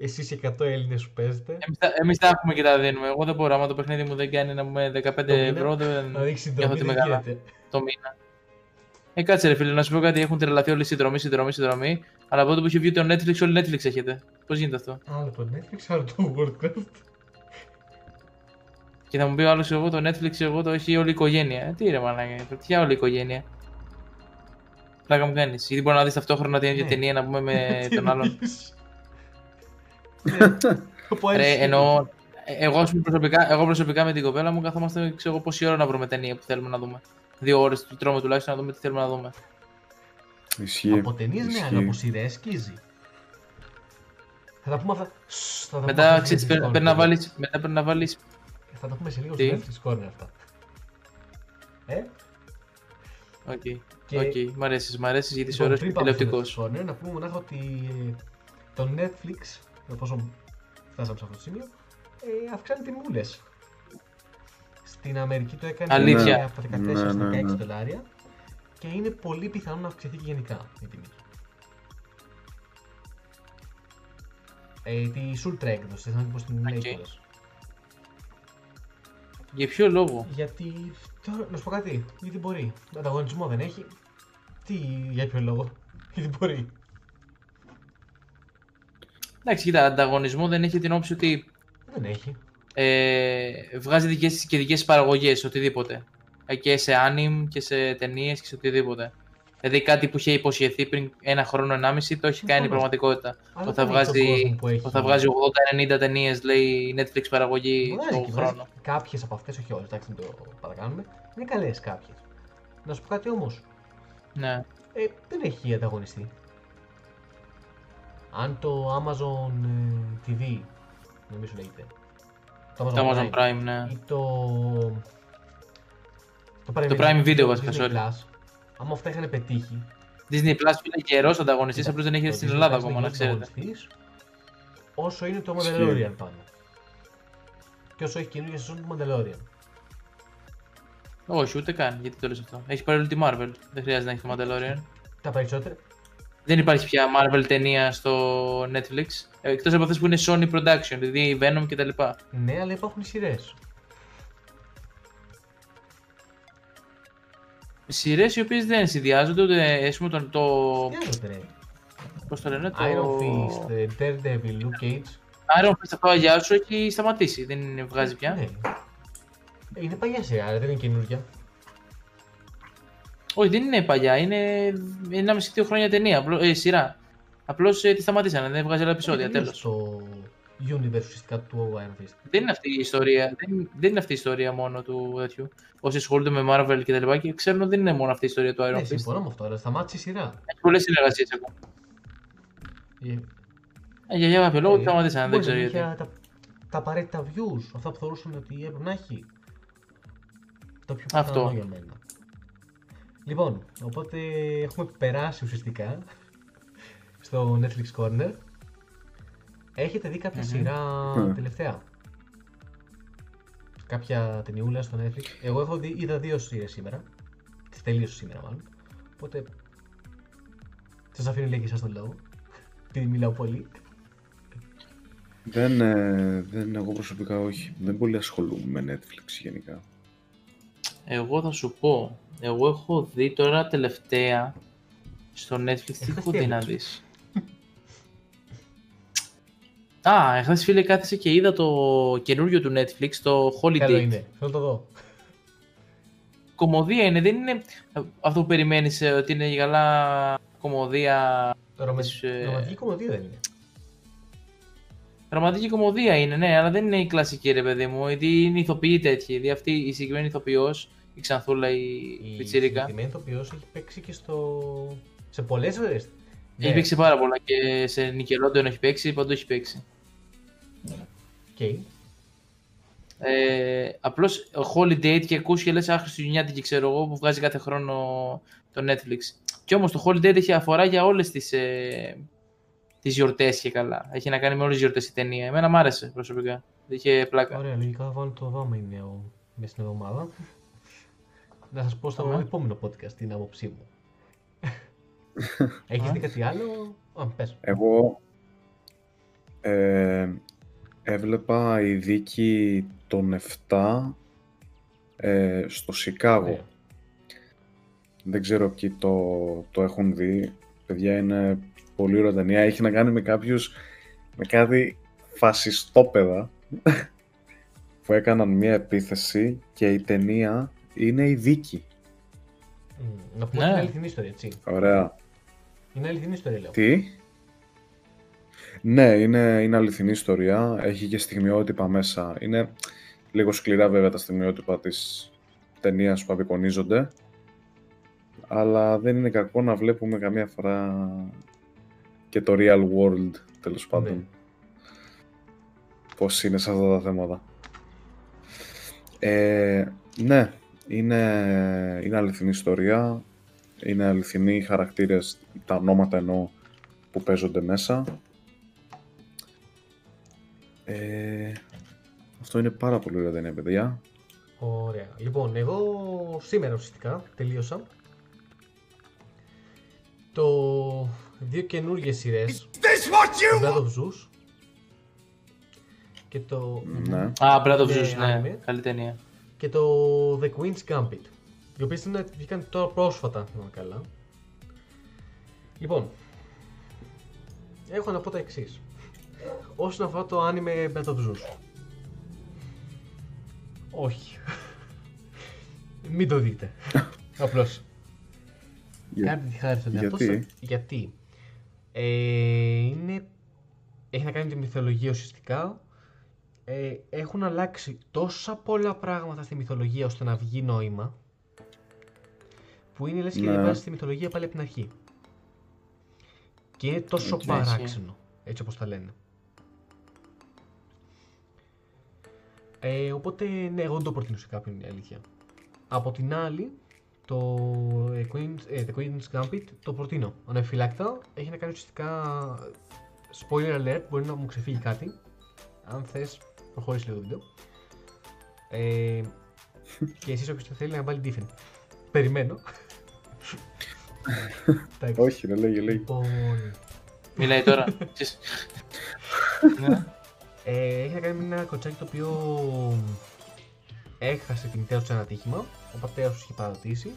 Εσείς οι εκατό Έλληνες σου παίζετε. Εμείς τα έχουμε και τα δίνουμε. Εγώ δεν μπορώ, άμα το παιχνίδι μου δεν κάνει να μου δεκαπέντε ευρώ, δεν έχω τη μεγάλα. Το μήνα. Ε, κάτσε ρε φίλε, να σου πω κάτι, έχουν τρελαθεί όλοι συνδρομή, συνδρομή, συνδρομή. Αλλά από τότε που έχει βγει το Netflix, όλοι Netflix έχετε. Πώς γίνεται αυτό? Άλλο το Netflix, άλλο το Warcraft. Και θα μου πει ο άλλος, εγώ το Netflix, εγώ το έχει όλη η οικογένεια. Ε, τι ρε μαλάκα, πρωτιά όλη η οικογένεια. Πλάκα μου κάνεις, γιατί μπορεί να δεις ταυτόχρονα την ίδια ταινία να πούμε με τον άλλον. Ρε, εννοώ, εγώ προσωπικά, εγώ προσωπικά με την κοπέλα μου καθόμαστε, ξέρω πόση ώρα να βρούμε ταινία που θέλουμε να δούμε. Δύο ώρες του τρώμε τουλάχιστον να δούμε τι θέλουμε να δούμε. Ισχύει. Από ταινίες ναι, αλλά από σειρές σκίζει. Θα τα πούμε αυτά. Θα τα μετά πρέπει να βάλεις. Μετά πρέπει να βάλεις. Θα τα πούμε σε λίγο στο Netflix Corner αυτά. Ε. Οκ. Okay. Και... Okay. Μ' αρέσεις, μ' αρέσεις γιατί είσαι ωραίος τηλεοπτικός. Να πούμε μονάχα ότι το Netflix, πόσο φτάσαμε σε αυτό το σημείο, ε, αυξάνει τιμούλες. Στην Αμερική το έκανε αλήθεια. Από τα δεκατέσσερα ναι, στα δεκαέξι ναι, ναι. δολάρια και είναι πολύ πιθανό να αυξηθεί και γενικά η τιμή. Ε, τη Ultra έκδοση, θα πω στην okay. Για ποιο λόγο? Γιατί, τώρα, να σου πω κάτι, γιατί μπορεί. Ανταγωνισμό δεν έχει. Τι, για ποιο λόγο, γιατί μπορεί. Εντάξει, κοίτα, ανταγωνισμό δεν έχει την όψη ότι... Δεν έχει. Ε, βγάζει δικές, και δικές παραγωγές, οτιδήποτε. Και σε anime και σε ταινίες και σε οτιδήποτε. Δηλαδή κάτι που είχε υποσχεθεί πριν ένα χρόνο, ενάμιση, το έχει κάνει πραγματικότητα. Άρα, θα βγάζει, θα βγάζει ογδόντα ενενήντα ταινίες, λέει Netflix παραγωγή τον χρόνο. Κάποιες από αυτές, όχι όλες, εντάξει, μην το παρακάνουμε, είναι καλές κάποιες. Να σου πω κάτι όμως. Ναι. Ε, δεν έχει ανταγωνιστεί. Αν το Amazon τι βι, νομίζω λέγεται. Το Amazon, Amazon Prime, Prime, ναι. Ή το... Το Prime, το Prime Video, βασικά, sorry. Άμα αυτά είχαν πετύχει... Disney Plus είναι καιρός ανταγωνιστής, απλώς δεν έχει έρθει στην Ελλάδα ακόμα, να ξέρετε. Όσο είναι το Mandalorian πάνω. Και όσο έχει καινούργια σεζόν του Mandalorian. Όχι, ούτε καν, γιατί το λες αυτό. Έχει πάρει όλη τη Marvel, δεν χρειάζεται να έχει το Mandalorian. Τα περισσότερα. Δεν υπάρχει πια Marvel ταινία στο Netflix, εκτός από αυτές που είναι Sony Production, δηλαδή Venom κτλ. Ναι, αλλά υπάρχουν σειρές. Σειρές οι οποίες δεν συνδυάζονται, ούτε ας πούμε το... Συνδυάζονται, πώς το λένε, το... Iron Fist, Daredevil, Luke Cage. Iron Fist, αυτό αγιά σου έχει σταματήσει, δεν βγάζει πια. Ναι. Είναι παλιά σειρά, αλλά δεν είναι καινούργια. Όχι, δεν είναι παλιά, είναι ενάμιση με δύο χρόνια ταινία, απλώς, ε, σειρά. Απλώς ε, τη σταματήσανε, δεν βγάζει άλλα επεισόδια, τέλος. Το universe ουσιαστικά του Marvel. Δεν είναι αυτή η ιστορία, δεν, δεν είναι αυτή η ιστορία μόνο του τέτοιου. Όσοι ασχολούνται με Marvel και τα λοιπά και ξέρουν ότι δεν είναι μόνο αυτή η ιστορία του Iron Fist. Ναι, συμφωνώ με αυτό, αλλά σταμάτησε η σειρά. Έχει πολλές συνεργασίες ακόμα. Για για κάποιο λόγο σταμάτησαν, δεν ξέρω γιατί. Τα, τα απαραίτητα views, αυτά που θεωρούσαν ότι έπρεπε να έχει. Το πιο πιθανό για μένα. Λοιπόν, οπότε έχουμε περάσει ουσιαστικά στο Netflix Corner. Έχετε δει κάποια mm-hmm. σειρά mm. τελευταία? Κάποια ταινιούλα στο Netflix? Εγώ έχω δει, είδα δύο σειρές σήμερα. Τις τελείωσα σήμερα μάλλον. Οπότε σας αφήνω λίγο και εσάς τον λόγο. Τι μιλάω πολύ. Δεν, ε, δεν, εγώ προσωπικά όχι. Δεν πολύ ασχολούμαι με Netflix γενικά. Εγώ θα σου πω. Εγώ έχω δει τώρα τελευταία στο Netflix. Τι έχω δει να δεις? Α, εχθές φίλε κάθισε και είδα το καινούριο του Netflix, το Holiday. Καλό είναι, θέλω το δω. Κομμωδία είναι, δεν είναι αυτό που περιμένεις ότι είναι καλά κομμωδία. Ρωματική κομμωδία δεν είναι. Ρωματική κομμωδία είναι, ναι, αλλά δεν είναι η κλασική ρε παιδί μου, γιατί είναι ηθοποιοί τέτοιοι, γιατί αυτή η συγκεκριμένη ηθοποιός, η Ξανθούλα, η, η Πιτσίρικα. Η συγκεκριμένη ηθοποιός έχει παίξει και στο... σε πολλές φορές. Yeah. Έχει παίξει πάρα πολλά και σε Nickelodeon έχει παίξει, παντού έχει παίξει. Okay. Ε, απλώς Holiday και ακούς και λες άχρηστουγεννιάτικη ξέρω εγώ που βγάζει κάθε χρόνο το Netflix. Κι όμως το Holiday έχει αφορά για όλες τις, ε, τις γιορτές και καλά. Έχει να κάνει με όλες τις γιορτές η ταινία. Εμένα μ' άρεσε προσωπικά. Είχε πλάκα. Ωραία, λογικά θα βάλω το δάμα είναι ο... μέσα στην εβδομάδα. Να σας πω στο επόμενο podcast την άποψή μου. Έχεις δει κάτι άλλο? Α, πες. Εγώ ε, έβλεπα η δίκη των επτά ε, στο Σικάγο. Yeah. Δεν ξέρω ποιοι το, το έχουν δει. Παιδιά, είναι πολύ ωραία ταινία. Έχει να κάνει με κάποιους, με κάτι φασιστόπεδα που έκαναν μια επίθεση και η ταινία είναι η δίκη. Mm, να πούμε ναι. την αληθινή ιστορία, έτσι. Ωραία. Είναι αληθινή ιστορία, λέω. Τι? Ναι, είναι, είναι αληθινή ιστορία. Έχει και στιγμιότυπα μέσα. Είναι λίγο σκληρά, βέβαια, τα στιγμιότυπα της ταινίας που απεικονίζονται. Αλλά δεν είναι κακό να βλέπουμε καμία φορά και το real world, τέλος πάντων. Ναι. Πώς είναι σε αυτά τα θέματα. Ε, ναι. Είναι, είναι αληθινή ιστορία, είναι αληθινοί χαρακτήρες, τα ονόματα εννοώ που παίζονται μέσα. Ε, αυτό είναι πάρα πολύ ωραία ταινία, παιδιά. Ωραία. Λοιπόν, εγώ σήμερα ουσιαστικά τελείωσα το δύο καινούργιες σειρές, Brand of Zeus και το... Ναι. Α, Brand of Zeus, ναι. Καλή ταινία. Και το The Queen's Gambit, οι οποίες βγήκαν τώρα πρόσφατα, αν θυμάμαι καλά. Λοιπόν, έχω να πω τα εξής. Όσον αφορά το anime Brand of Zeus, όχι. Μην το δείτε. Απλώς. Κάντε τη χάρη στον εαυτό σας. Γιατί ε, είναι... έχει να κάνει με τη μυθολογία ουσιαστικά. Ε, έχουν αλλάξει τόσα πολλά πράγματα στη μυθολογία ώστε να βγει νόημα που είναι λες και ναι. διαβάζεις τη μυθολογία πάλι από την αρχή και είναι τόσο έτσι, παράξενο έτσι όπως τα λένε ε, οπότε ναι, εγώ δεν το προτείνω σε κάποιον, είναι η αλήθεια. Από την άλλη το The Queen's, The Queen's Gambit το προτείνω αναφυλάκτα. Έχει να κάνει ουσιαστικά spoiler alert, μπορεί να μου ξεφύγει κάτι. Αν θες προχωρήσει λίγο το βίντεο. Ε, και εσείς όποιος το θέλει να βάλει different. Περιμένω. Όχι ρε, λέγε, λέγε. Μιλάει τώρα. ε, έχει να κάνει με ένα κοτσάκι το οποίο έχασε τη μητέρα του σε ένα ατύχημα. Ο πατέρας του είχε παρατήσει.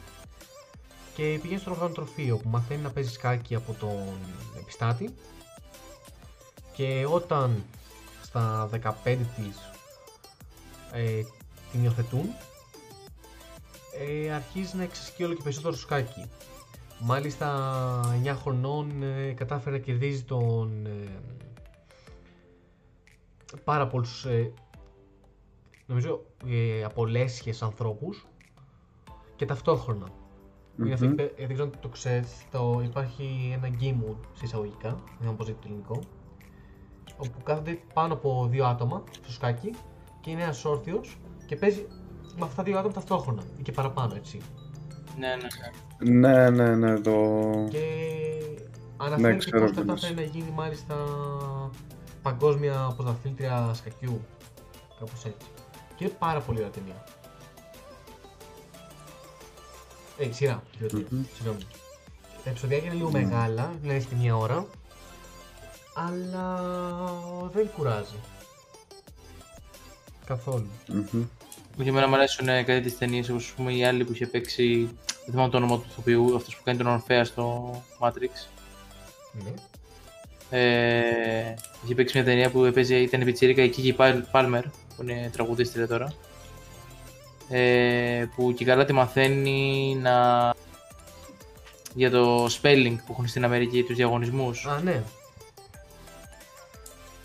Και πήγαινε στον οργανοτροφείο που μαθαίνει να παίζει σκάκι από τον επιστάτη. Και όταν στα δεκαπέντε της ε, την υιοθετούν ε, αρχίζει να εξασκεί όλο και περισσότερο σκάκι. Μάλιστα εννιά χρονών ε, κατάφερε να κερδίζει τον, ε, πάρα πολλούς, ε, νομίζω, ε, από λέσχες ανθρώπους και ταυτόχρονα. Mm-hmm. Αυτό, ε, δεν ξέρω αν το ξέρεις, το, υπάρχει ένα game mood σε εισαγωγικά, δεν ξέρω πώς είναι το ελληνικό, όπου κάθονται πάνω από δύο άτομα στο σκάκι και είναι ένας όρθιος και παίζει με αυτά τα δύο άτομα ταυτόχρονα ή και παραπάνω, έτσι. Ναι, ναι, ναι. Ναι, ναι, το... Και αναφέρει ναι, και πώς θα θέλει να γίνει μάλιστα παγκόσμια πρωταθλήτρια σκακιού, κάπως έτσι. Και είναι πάρα πολύ ωραία ταινία. Έχει σειρά, δηλαδή, mm-hmm. συγγνώμη. Τα επεισοδιάκια είναι λίγο mm. μεγάλα, δηλαδή στη μία ώρα, αλλά δεν κουράζει. Καθόλου. Mm-hmm. Όχι, εμένα μου αρέσουν κάτι τις ταινίες, όπως πούμε η άλλη που είχε παίξει, δεν θυμάμαι το όνομα του ηθοποιού, αυτός που κάνει τον Ορφέα στο Matrix. Ναι. Ε, είχε παίξει μια ταινία που έπαιζε, ήταν η πιτσιρίκα η Κίκη Πάλμερ, που είναι τραγουδίστρια τώρα, ε, που και καλά τη μαθαίνει να... για το spelling που έχουν στην Αμερική, τους διαγωνισμούς. Α, ναι.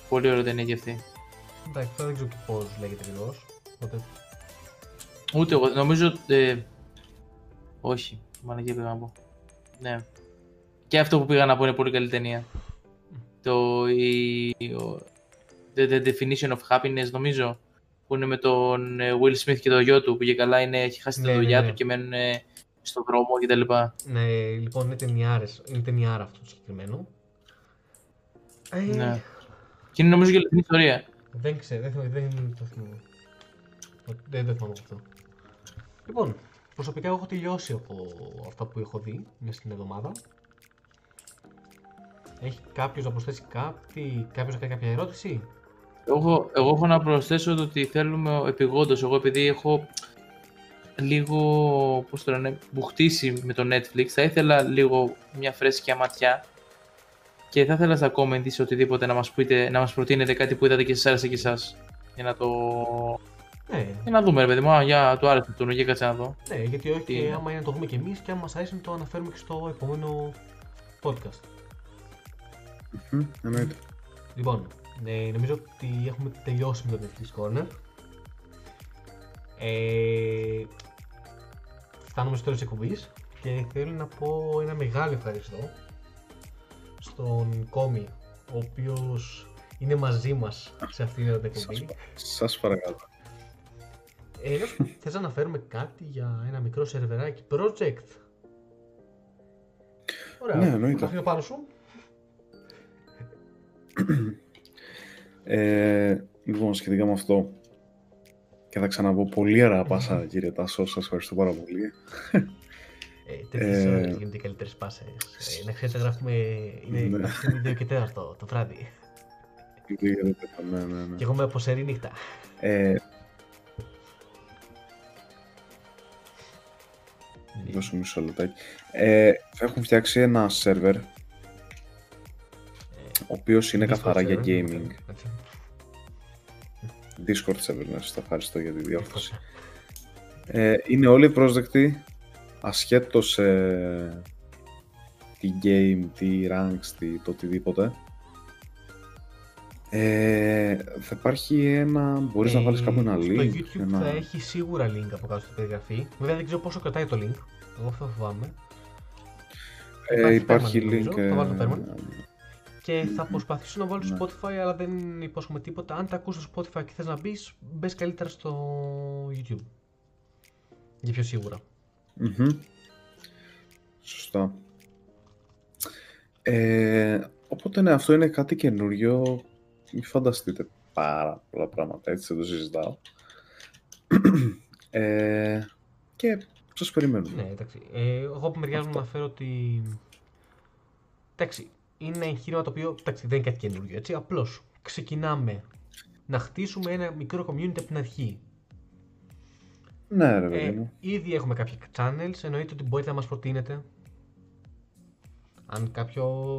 Πολύ ωραία ταινία και αυτή. Εντάξει, τώρα δεν ξέρω και πώς λέγεται ακριβώς. Ούτε εγώ, νομίζω, ε, όχι, μαλακία πήγα να πω, ναι. Και αυτό που πήγα να πω είναι πολύ καλή ταινία. Το η, the, the Definition of Happiness, νομίζω, που είναι με τον Will Smith και το γιο του, που και καλά είναι, έχει χάσει ναι, τη δουλειά ναι, ναι. του και μένουν στον δρόμο κτλ. Ναι, λοιπόν, είναι ταινιάρες, είναι ταινιάρα αυτό το συγκεκριμένο. Ναι. Και είναι νομίζω και λεπτή ιστορία. Δεν ξέρω, δεν, δεν το θυμάμαι. Δεν το θυμάμαι αυτό. Λοιπόν, προσωπικά έχω τελειώσει από αυτά που έχω δει μέσα στην εβδομάδα. Έχει κάποιος να προσθέσει κάτι, κάποιος να κάνει κάποια ερώτηση? Εγώ, εγώ έχω να προσθέσω το ότι θέλουμε επειγόντως, εγώ επειδή έχω λίγο, πώς το λένε, μπουχτίσει με το Netflix, θα ήθελα λίγο μια φρέσκια ματιά και θα ήθελα στα comment ή οτιδήποτε να μας, πείτε, να μας προτείνετε κάτι που είδατε και σας άρεσε και εσάς, για να το... Ναι. Για να δούμε ρε παιδί μου, για το άρεσε το νοηγή, κάτσε να δω. Ναι, γιατί όχι, τι... άμα είναι να το δούμε και εμείς και άμα μας αρέσει να το αναφέρουμε και στο επόμενο podcast. Mm-hmm. Mm-hmm. Λοιπόν, ε, νομίζω ότι έχουμε τελειώσει με το Netflix Corner. Ε, φτάνουμε στο τέλος της εκπομπής και θέλω να πω ένα μεγάλο ευχαριστώ στον Κόμη, ο οποίος είναι μαζί μας σε αυτήν την εκπομπή. Σας παρακαλώ. Ε, θες να αναφέρουμε κάτι για ένα μικρό σερβεράκι project? Ωραία, ναι, εννοείται. Αφήνω πάνω σου. ε, λοιπόν, σχετικά με αυτό και θα ξαναπώ πολύ αρα πάσα, κύριε Τάσο, σας ευχαριστώ πάρα πολύ. Τέτοιες ώρες γίνονται οι καλύτερες πάσες. Να ξέρετε, γράφουμε είναι δύο και τέσσερα το βράδυ. Και εγώ με αποσέρει νύχτα. Δώσω μισό λεπτάκι. Θα έχουν φτιάξει ένα σερβερ ο οποίος είναι Discord καθαρά server, για gaming. Okay. Discord server, να σας ευχαριστώ για τη διόρθωση. ε, είναι όλοι πρόσδεκτοι, ασχέτως ε, τι game, τι ranks, τι, το οτιδήποτε. Ε, θα υπάρχει ένα, μπορείς ε, να βάλεις κάπου ένα link. Στο YouTube ένα... θα έχει σίγουρα link από κάτω στην περιγραφή. Βέβαια δεν ξέρω πόσο κρατάει το link, εγώ αυτό φοβάμαι. Ε, υπάρχει, υπάρχει link. Και θα προσπαθήσω να βάλω στο Spotify, αλλά δεν υπόσχομαι τίποτα. Αν τα ακούς στο Spotify και θες να μπεις, μπες καλύτερα στο YouTube. Για πιο σίγουρα. Mm-hmm. Σωστά. Ε, οπότε ναι, αυτό είναι κάτι καινούριο. Μην φανταστείτε πάρα πολλά πράγματα, έτσι δεν το συζητάω. ε, και σας περιμένουμε. Ναι, εντάξει. Ε, εγώ από μεριάς μου αναφέρω ότι... Εντάξει. Είναι εγχείρημα το οποίο, εντάξει, δεν είναι κάτι καινούργιο, έτσι, απλώς ξεκινάμε να χτίσουμε ένα μικρό community από την αρχή. Ναι, ρε παιδί μου. Ε, ήδη έχουμε κάποια channels, εννοείται ότι μπορείτε να μας προτείνετε. Αν κάποιο